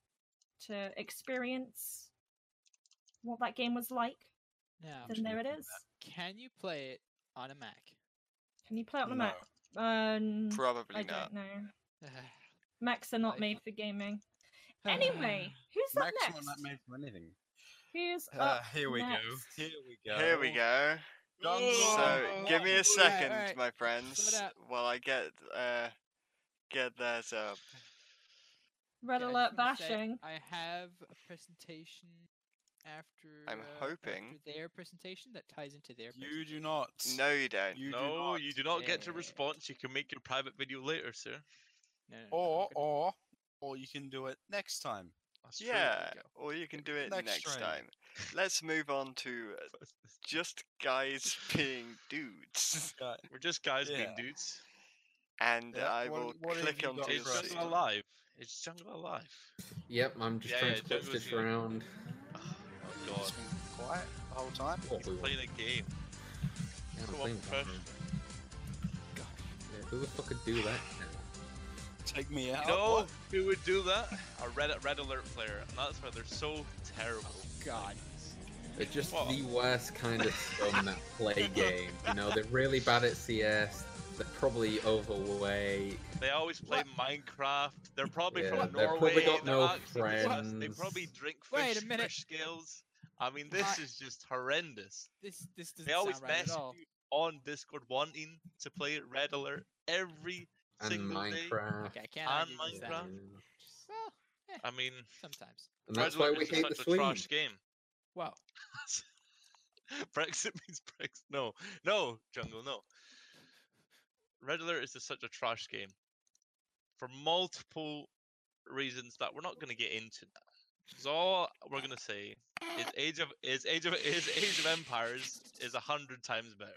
to experience what that game was like, yeah, then there it is. That. Can you play it on a Mac? Can you play it on no. a Mac? Um, Probably I not. Don't know. Mechs are not made for gaming. Anyway, who's up next? Mechs are not made for anything. Who's uh, up Here we next? go. Here we go. Here we go. Jungle. So give me a second, yeah, right. my friends, while I get uh get that up. Red yeah, alert bashing. I have a presentation after. I'm uh, hoping after their presentation that ties into their. You do not. No, you don't. You no, do not. you do not yeah. get to response. You can make your private video later, sir. No, no, no, or no, or or you can do it next time. That's yeah, or you can do it next, next time. Let's move on to just guys being dudes. We're just guys yeah. being dudes. And yeah. I will what, what click on to Jungle alive. Is Jungle alive? Yep, I'm just yeah, trying yeah, to switch this around. Oh my god. He's been quiet the whole time. He's what, we playing were. a game. Yeah, Come on, gosh. Yeah, who the fuck could do that now? Take me out. No, who would do that? A Red, Red Alert player, and that's why they're so terrible. Oh, God. They're just what? the worst kind of scum that play games. You know, they're really bad at C S. They're probably overweight. They always play what? Minecraft. They're probably yeah, from Norway. They've probably got no friends. They probably drink fish, Wait a minute. fish scales. I mean, this what? is just horrendous. This, this doesn't They always sound right message at all. you on Discord wanting to play Red Alert every And Minecraft. Okay, I can't and Minecraft. That. Well, eh, I mean, sometimes. And that's why we hate the Swedes. Trash game. Wow. Brexit means Brexit. No, no, Jungle, no. Red Alert is just such a trash game for multiple reasons that we're not going to get into. Because all we're going to say is Age of is Age of is Age of Empires is a hundred times better.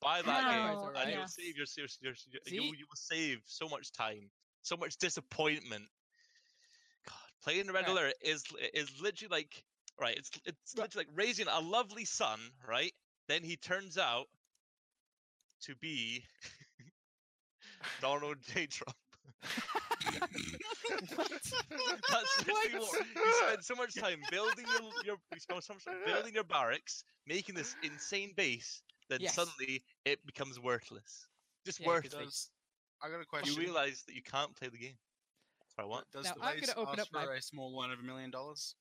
Buy that oh, game, right. and you'll save your, your, your, your, you, you will save so much time, so much disappointment. God, playing Red right. Alert is is literally like right. It's it's literally like raising a lovely son, right? Then he turns out to be Donald J. Trump. What? That's what? What? You spend so much time building your, your you spend so much time building your barracks, making this insane base. Then yes. suddenly it becomes worthless. Just yeah, worthless. I got a question. You realise that you can't play the game. That's what I want. Does now, the I'm base open ask up for my... a small loan of a million dollars?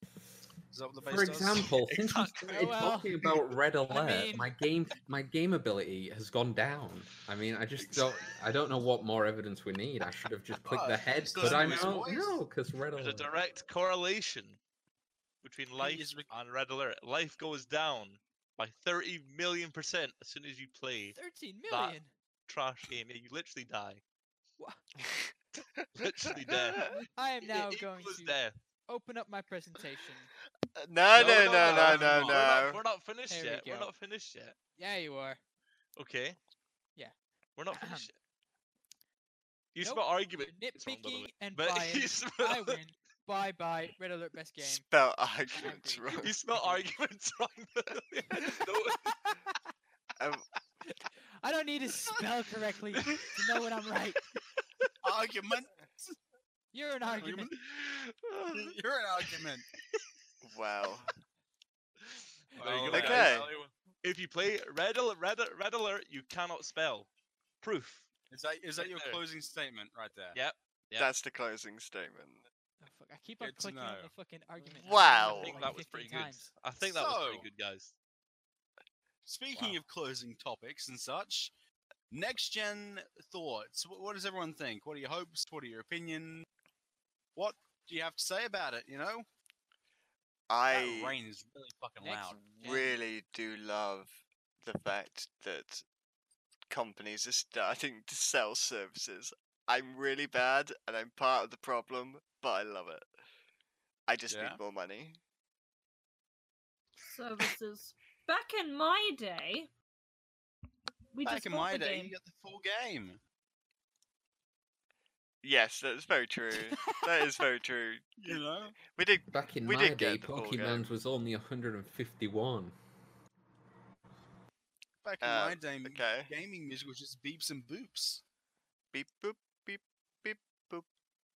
Is that what the base for does? example, since we started well. talking about Red Alert, I mean... my game, my game ability has gone down. I mean, I just don't. I don't know what more evidence we need. I should have just clicked oh, the head, but I'm not. No, because Red Alert. There's a direct correlation between life is... and Red Alert. Life goes down by thirty million percent as soon as you play thirteen million that trash game. You literally die. What? Literally death. I am now it going to death. open up my presentation. No, no, no, no, no, no. no, no, no. We're, not, we're not finished there yet. We we're not finished yet. Yeah, you are. Okay. Yeah. We're not finished yet. You spell nope. argument. You're nitpicking wrong, and biased. I win. Bye bye, Red Alert best game. Spell arguments wrong. You spell arguments wrong. um, I don't need to spell correctly to know when I'm right. Argument. You're an argument. argument. You're an argument. Wow. There you go, okay. Guys. If you play Red Alert, Red, Red Alert, you cannot spell. Proof. Is that is that right your there. closing statement right there? Yep. yep. That's the closing statement. Oh, fuck. I keep on good clicking on the fucking argument. Wow. I think like that was pretty times. good. I think that so, was pretty good, guys. Speaking wow. of closing topics and such, next gen thoughts. What does everyone think? What are your hopes? What are your opinions? What do you have to say about it, you know? I that rain is really fucking loud. really do love the fact that companies are starting to sell services. I'm really bad, and I'm part of the problem, but I love it. I just yeah. need more money. Services. Back in my day, we Back just in my the day, game. you got the full game. Yes, that's very true. That is very true. You know, we did. Back in we my did day, Pokémon's was only one hundred fifty-one. Back in uh, my day, okay. gaming music was just beeps and boops. Beep boop. Beep beep boop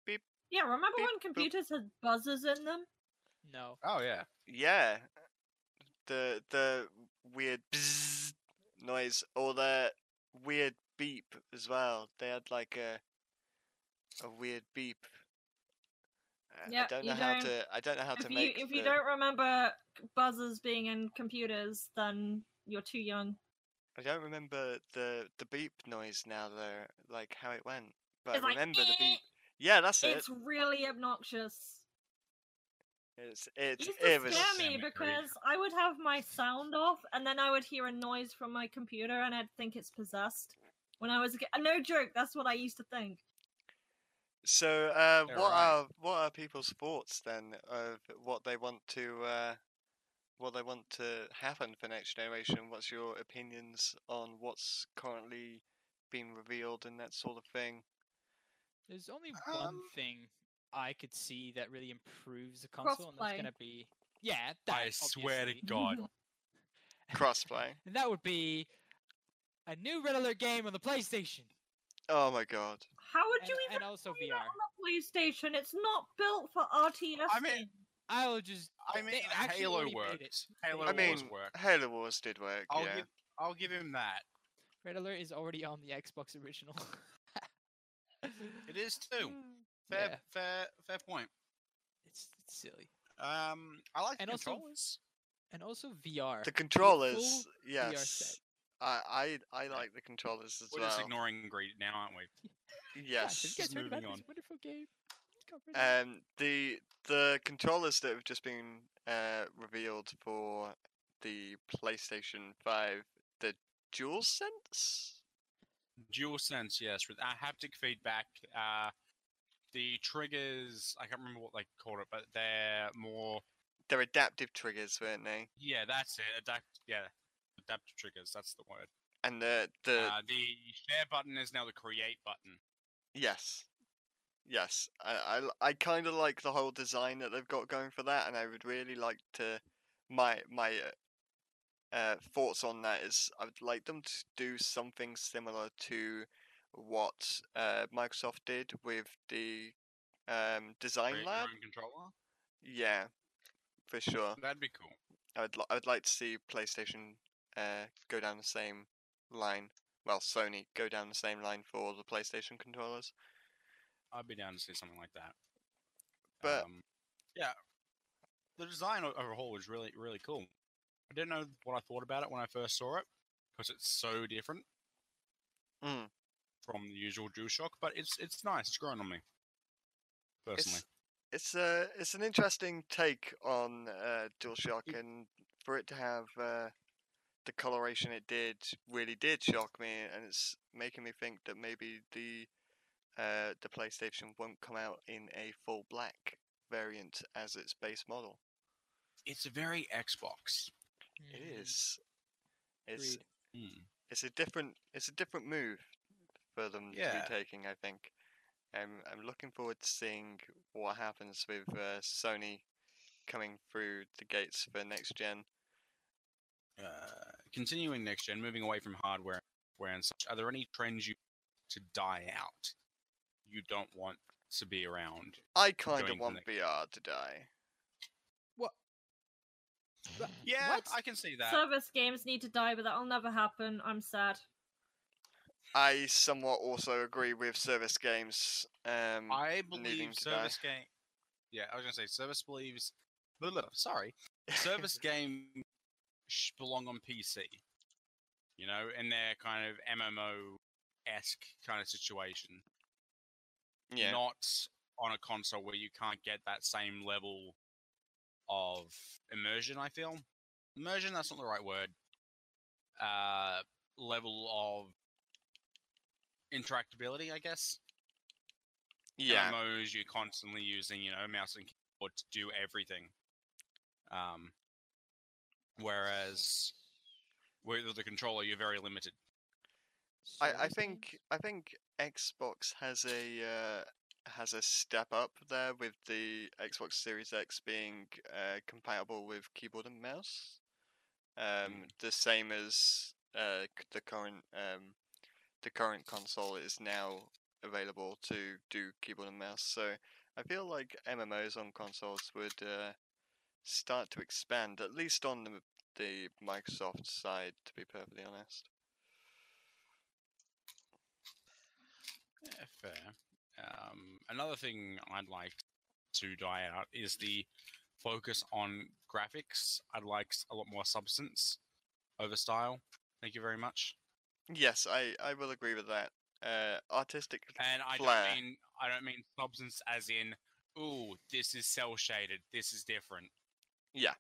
beep. Yeah, remember beep, when computers boop. had buzzers in them? No. Oh yeah. Yeah. The the weird bzzz noise or the weird beep as well. They had like a a weird beep. Yeah, I don't know how don't, to. I don't know how to you, make. If the... you don't remember buzzers being in computers, then you're too young. I don't remember the the beep noise now, though. Like how it went, but it's I remember like, the beep. Yeah, that's it's it. It's really obnoxious. It's it's it, it was scare me because I would have my sound off, and then I would hear a noise from my computer, and I'd think it's possessed. When I was a kid, no joke, that's what I used to think. So, uh, what right. are what are people's thoughts then of what they want to uh, what they want to happen for Next Generation? What's your opinions on what's currently being revealed and that sort of thing? There's only um, one thing I could see that really improves the console, and that's gonna be yeah. That, I obviously. swear to God, crossplay. And that would be a new Red Alert game on the PlayStation. Oh my God. How would you and, even and also play V R. That on the PlayStation? It's not built for R T S. I mean, I'll just. I mean, Halo works. Halo I mean, Wars worked. Halo Wars did work. I'll yeah. give. I'll give him that. Red Alert is already on the Xbox original. It is too. Fair, yeah. fair, fair point. It's, it's silly. Um, I like and the controllers. Also, and also V R. The controllers, the yes. V R set. I, I I like the controllers as We're well. We're just ignoring Greed now, aren't we? Yes. Have you guys heard about this wonderful game? Um, the the controllers that have just been uh, revealed for the PlayStation five, the DualSense? DualSense, yes, with uh, haptic feedback. Uh, the triggers, I can't remember what they called it, but they're more... They're adaptive triggers, weren't they? Yeah, that's it. Adapt. Yeah. Adaptive triggers, that's the word. And the the uh, the share button is now the create button. Yes, yes. I I, I kind of like the whole design that they've got going for that, and I would really like to. My my uh, uh, thoughts on that is I would like them to do something similar to what uh, Microsoft did with the um, design create lab. Your own controller? Yeah, for sure. That'd be cool. I would I would like to see PlayStation. Uh, go down the same line. Well, Sony go down the same line for the PlayStation controllers. I'd be down to see something like that. But um, yeah, the design overall was really, really cool. I didn't know what I thought about it when I first saw it because it's so different mm. from the usual DualShock. But it's it's nice. It's growing on me personally. It's it's, uh, it's an interesting take on uh, DualShock, it, and for it to have. Uh, The coloration it did really did shock me, and it's making me think that maybe the uh, the PlayStation won't come out in a full black variant as its base model. It's very Xbox. Mm. It is. It's mm. it's a different it's a different move for them yeah. to be taking. I think. Um, I'm looking forward to seeing what happens with uh, Sony coming through the gates for next gen. Uh, continuing next gen, moving away from hardware and such, are there any trends you want to die out? You don't want to be around. I kind of want V R to die. What? Yeah, what? I can see that. Service games need to die, but that'll never happen. I'm sad. I somewhat also agree with service games. Um, I believe service game. Yeah, I was gonna say service believes. Sorry, service game. Belong on P C, you know, in their kind of M M O-esque kind of situation. Yeah. Not on a console where you can't get that same level of immersion, I feel. Immersion, that's not the right word. Uh, level of interactability, I guess. Yeah. M M Os, you're constantly using, you know, mouse and keyboard to do everything. Um... Whereas with the controller, you're very limited. I, I think I think Xbox has a uh, has a step up there with the Xbox Series X being uh, compatible with keyboard and mouse, um, mm. the same as uh, the current um, the current console is now available to do keyboard and mouse. So I feel like M M Os on consoles would. Uh, Start to expand, at least on the the Microsoft side. To be perfectly honest, fair. Um, another thing I'd like to die out is the focus on graphics. I'd like a lot more substance over style. Thank you very much. Yes, I, I will agree with that. Uh, artistic and I flair. don't mean I don't mean substance as in, ooh, this is cell shaded, this is different. Yeah,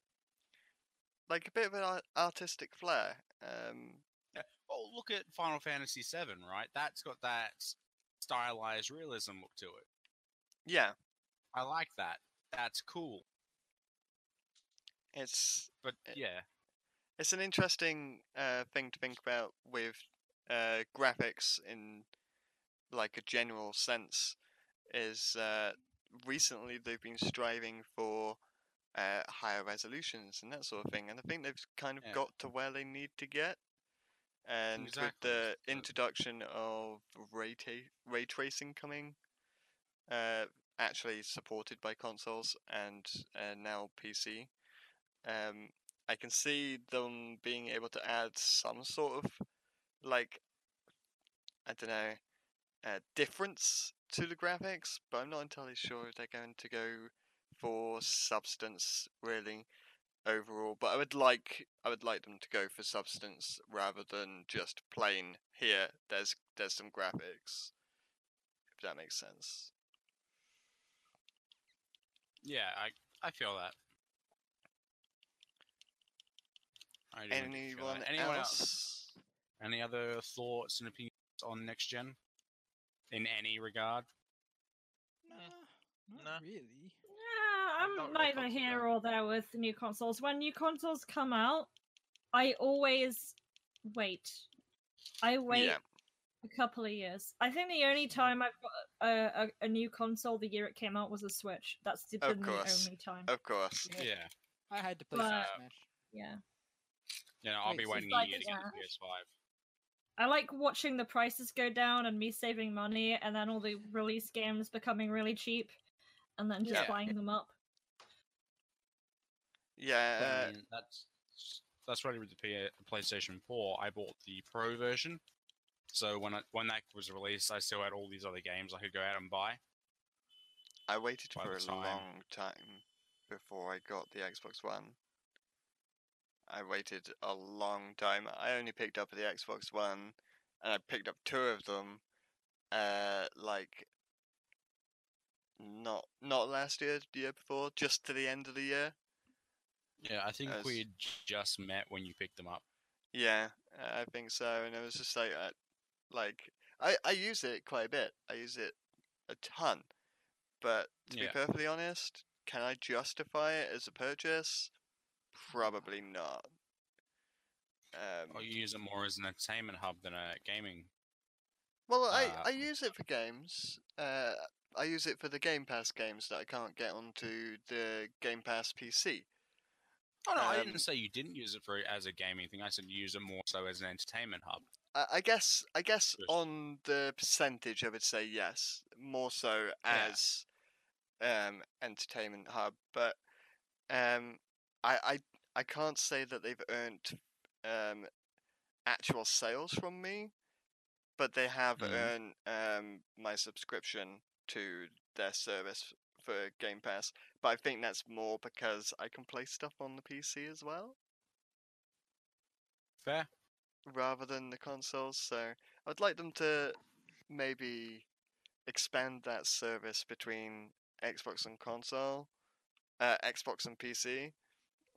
like a bit of an artistic flair. Um, yeah. Well, look at Final Fantasy seven, right? That's got that stylized realism look to it. Yeah, I like that. That's cool. It's but it, yeah, it's an interesting uh, thing to think about with. Uh, graphics in like a general sense is uh, recently they've been striving for uh, higher resolutions and that sort of thing, and I think they've kind of yeah. got to where they need to get, and exactly. with the introduction of ray, ray tracing coming uh, actually supported by consoles and uh, now P C, um, I can see them being able to add some sort of like, I don't know, uh, difference to the graphics, but I'm not entirely sure if they're going to go for substance really overall. But I would like, I would like them to go for substance rather than just plain here. There's, there's some graphics, if that makes sense. Yeah, I, I feel that. I Anyone feel that. Anyone else? else? Any other thoughts and opinions on next gen, in any regard? No, nah, not nah. really. Nah, I'm neither here or there with new consoles. When new consoles come out, I always wait. I wait yeah. a couple of years. I think the only time I've got a, a, a new console the year it came out was a Switch. That's the, the only time. Of course. Yeah. yeah. I had to play but, Smash. Yeah. Yeah, no, I'll wait, be waiting a year to get the P S five. I like watching the prices go down and me saving money and then all the release games becoming really cheap and then just yeah. buying them up. Yeah. Um, that's that's right with the P- PlayStation four. I bought the Pro version. So when, I, when that was released, I still had all these other games I could go out and buy. I waited By for a time. long time before I got the Xbox One. I waited a long time. I only picked up the Xbox One, and I picked up two of them, uh, like, not not last year, the year before, just to the end of the year. Yeah, I think we just met when you picked them up. Yeah, I think so, and it was just like, I, like, I, I use it quite a bit. I use it a ton, but to yeah. be perfectly honest, can I justify it as a purchase? Probably not. Um, or you use it more as an entertainment hub than a gaming. Well, I, uh, I use it for games. Uh, I use it for the Game Pass games that I can't get onto the Game Pass P C. Oh no, um, I didn't say you didn't use it for as a gaming thing. I said you use it more so as an entertainment hub. I, I guess. I guess Just... on the percentage, I would say yes, more so as yeah. um entertainment hub, but um. I, I I can't say that they've earned um, actual sales from me, but they have mm. earned um, my subscription to their service for Game Pass. But I think that's more because I can play stuff on the P C as well. Fair. Rather than the consoles, so I'd like them to maybe expand that service between Xbox and console, uh, Xbox and P C.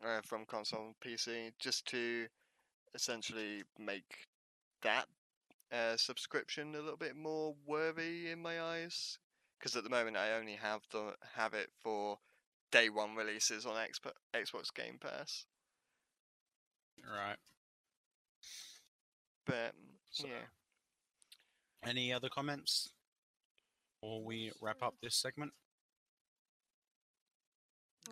Uh, from console and P C, just to essentially make that uh, subscription a little bit more worthy in my eyes, because at the moment I only have the have it for day one releases on Xp- Xbox Game Pass. Right. But so, yeah. Any other comments? Or we wrap up this segment?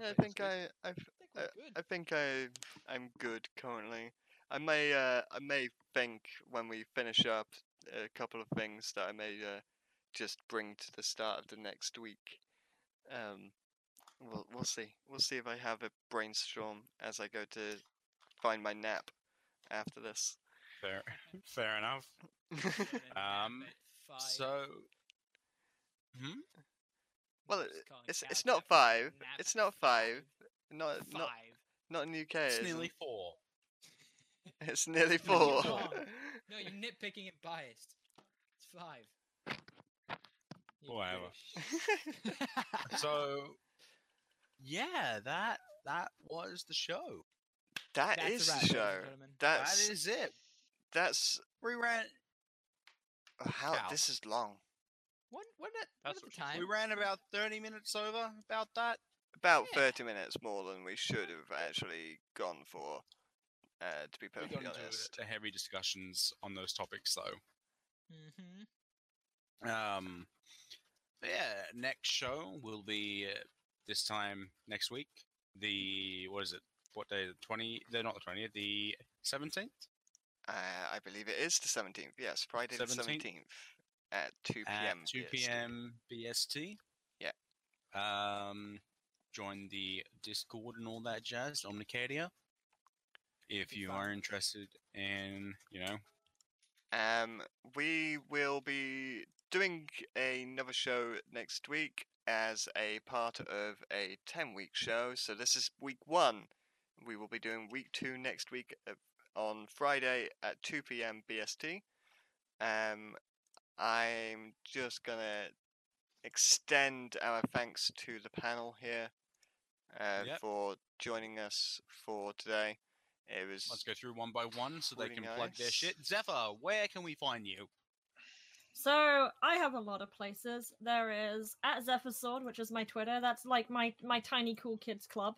I think I I've. I, I think I I'm good currently. I may uh, I may think when we finish up a couple of things that I may uh, just bring to the start of the next week. Um, we'll we'll see. We'll see if I have a brainstorm as I go to find my nap after this. Fair, fair enough. um, so Hmm? Well, it's it's not five. It's not five. Not five. Not, not in the U K. It's nearly it? four. It's nearly four. No, you're nitpicking and biased. It's five. You're Whatever. So, yeah, that that was the show. That That's is the show. That's, that is it. That's we ran. Oh, how Ow. this is long. What what, at, what at the time? We ran about thirty minutes over. About that. About yeah. thirty minutes more than we should have actually gone for. Uh, to be perfectly we got honest, into heavy discussions on those topics, though. Mm-hmm. Um, yeah. Next show will be uh, this time next week. The what is it? What day? The twentieth? They're not the twentieth. The seventeenth. Uh, I believe it is the seventeenth. Yes, Friday the seventeenth at two p m At two p m B S T. Yeah. Um, join the Discord and all that jazz. Omnicadia. If you are interested in, you know, um, we will be doing another show next week as a part of a ten-week show. So this is week one. We will be doing week two next week on Friday at two p m B S T. Um, I'm just gonna extend our thanks to the panel here uh, yep. for joining us for today. It was Let's go through one by one so they can nice. plug their shit. Zephyr, where can we find you? So, I have a lot of places. There is at Zephyr Sword, which is my Twitter. That's like my, my tiny cool kids club.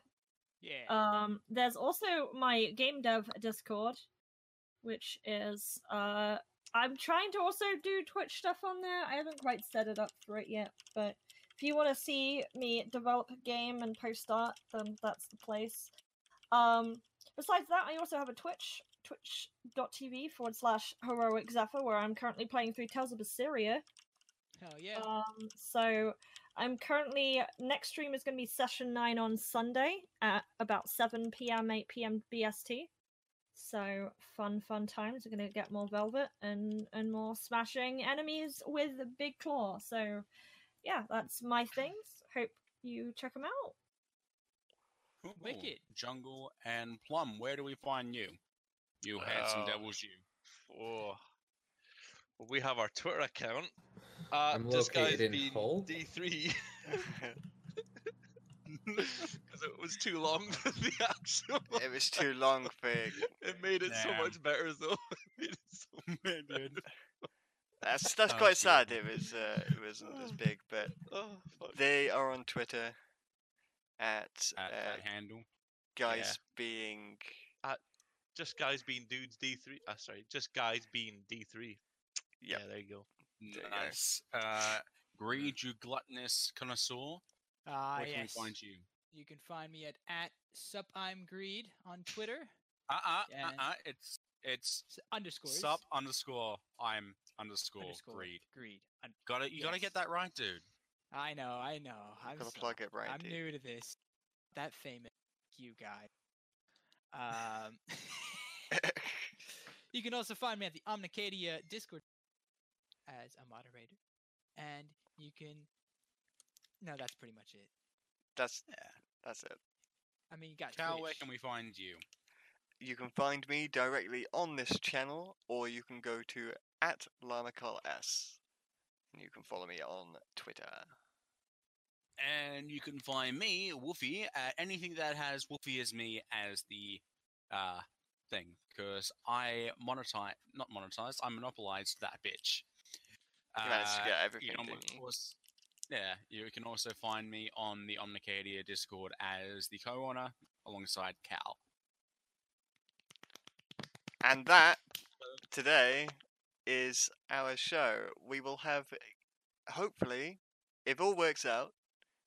Yeah. Um, there's also my game dev Discord, which is... Uh, I'm trying to also do Twitch stuff on there. I haven't quite set it up for it yet, but if you want to see me develop a game and post art, then that's the place. Um... Besides that, I also have a Twitch, twitch.tv forward slash heroic Zephyr, where I'm currently playing through Tales of Berseria. Hell yeah. Um, so I'm currently, next stream is going to be session nine on Sunday at about seven p m, eight p m B S T. So fun, fun times. We're going to get more Velvet and, and more smashing enemies with Big Claw. So yeah, that's my things. Hope you check them out. Cool. Wicked. Jungle and Plum, where do we find you? You well, handsome devils, you. Oh. Well, we have our Twitter account. Uh, I'm this guy's in been Hull. D three. Because it was too long for the actual. It was too long for. It made it Damn. so much better, though. It made it so much better. That's, that's oh, quite sad. It, was, uh, it wasn't oh. as big, but oh, they are on Twitter. At, at uh, that handle, guys yeah. being at just guys being dudes D three. Uh, sorry, just guys being D three. Yep. Yeah, there you go. There nice. You go. Uh, Greed, you gluttonous connoisseur. Ah, uh, yes. Where can we find you? You can find me at at sup I'm Greed on Twitter. Uh uh uh uh. It's it's underscores sup underscore I'm underscore, underscore Greed. Greed. Un got it. You yes. gotta get that right, dude. I know, I know. I'm, so, plug it right I'm new to this. That famous you guy. Um, you can also find me at the Omnicadia Discord as a moderator, and you can. No, that's pretty much it. That's yeah. that's it. I mean, you got. Cal, where can we find you? You can find me directly on this channel, or you can go to at LanaCalS, and you can follow me on Twitter. And you can find me, Woofie, at anything that has Woofie as me as the uh, thing. Because I monetize, not monetize, I monopolized that bitch. You managed to get everything, uh, you know, didn't you? Was, yeah, you can also find me on the Omnicadia Discord as the co-owner alongside Cal. And that, today, is our show. We will have, hopefully, if all works out,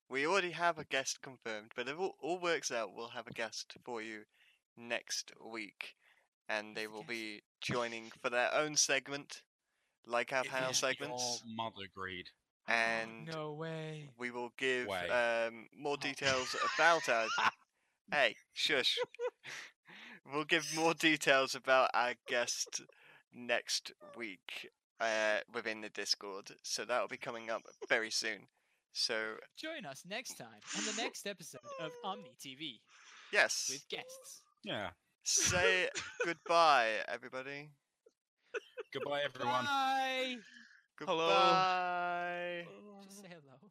we already have a guest confirmed, but if all, all works out, we'll have a guest for you next week, and they will be joining for their own segment, like our panel segments. Your mother agreed. And no way. We will give um, more details about our. Hey, shush. We'll give more details about our guest next week. uh, within the Discord. So that'll be coming up very soon. So join us next time on the next episode of Omni T V. Yes. With guests. Yeah. Say goodbye, everybody. Goodbye, everyone. Bye. Goodbye. Hello. Just say hello.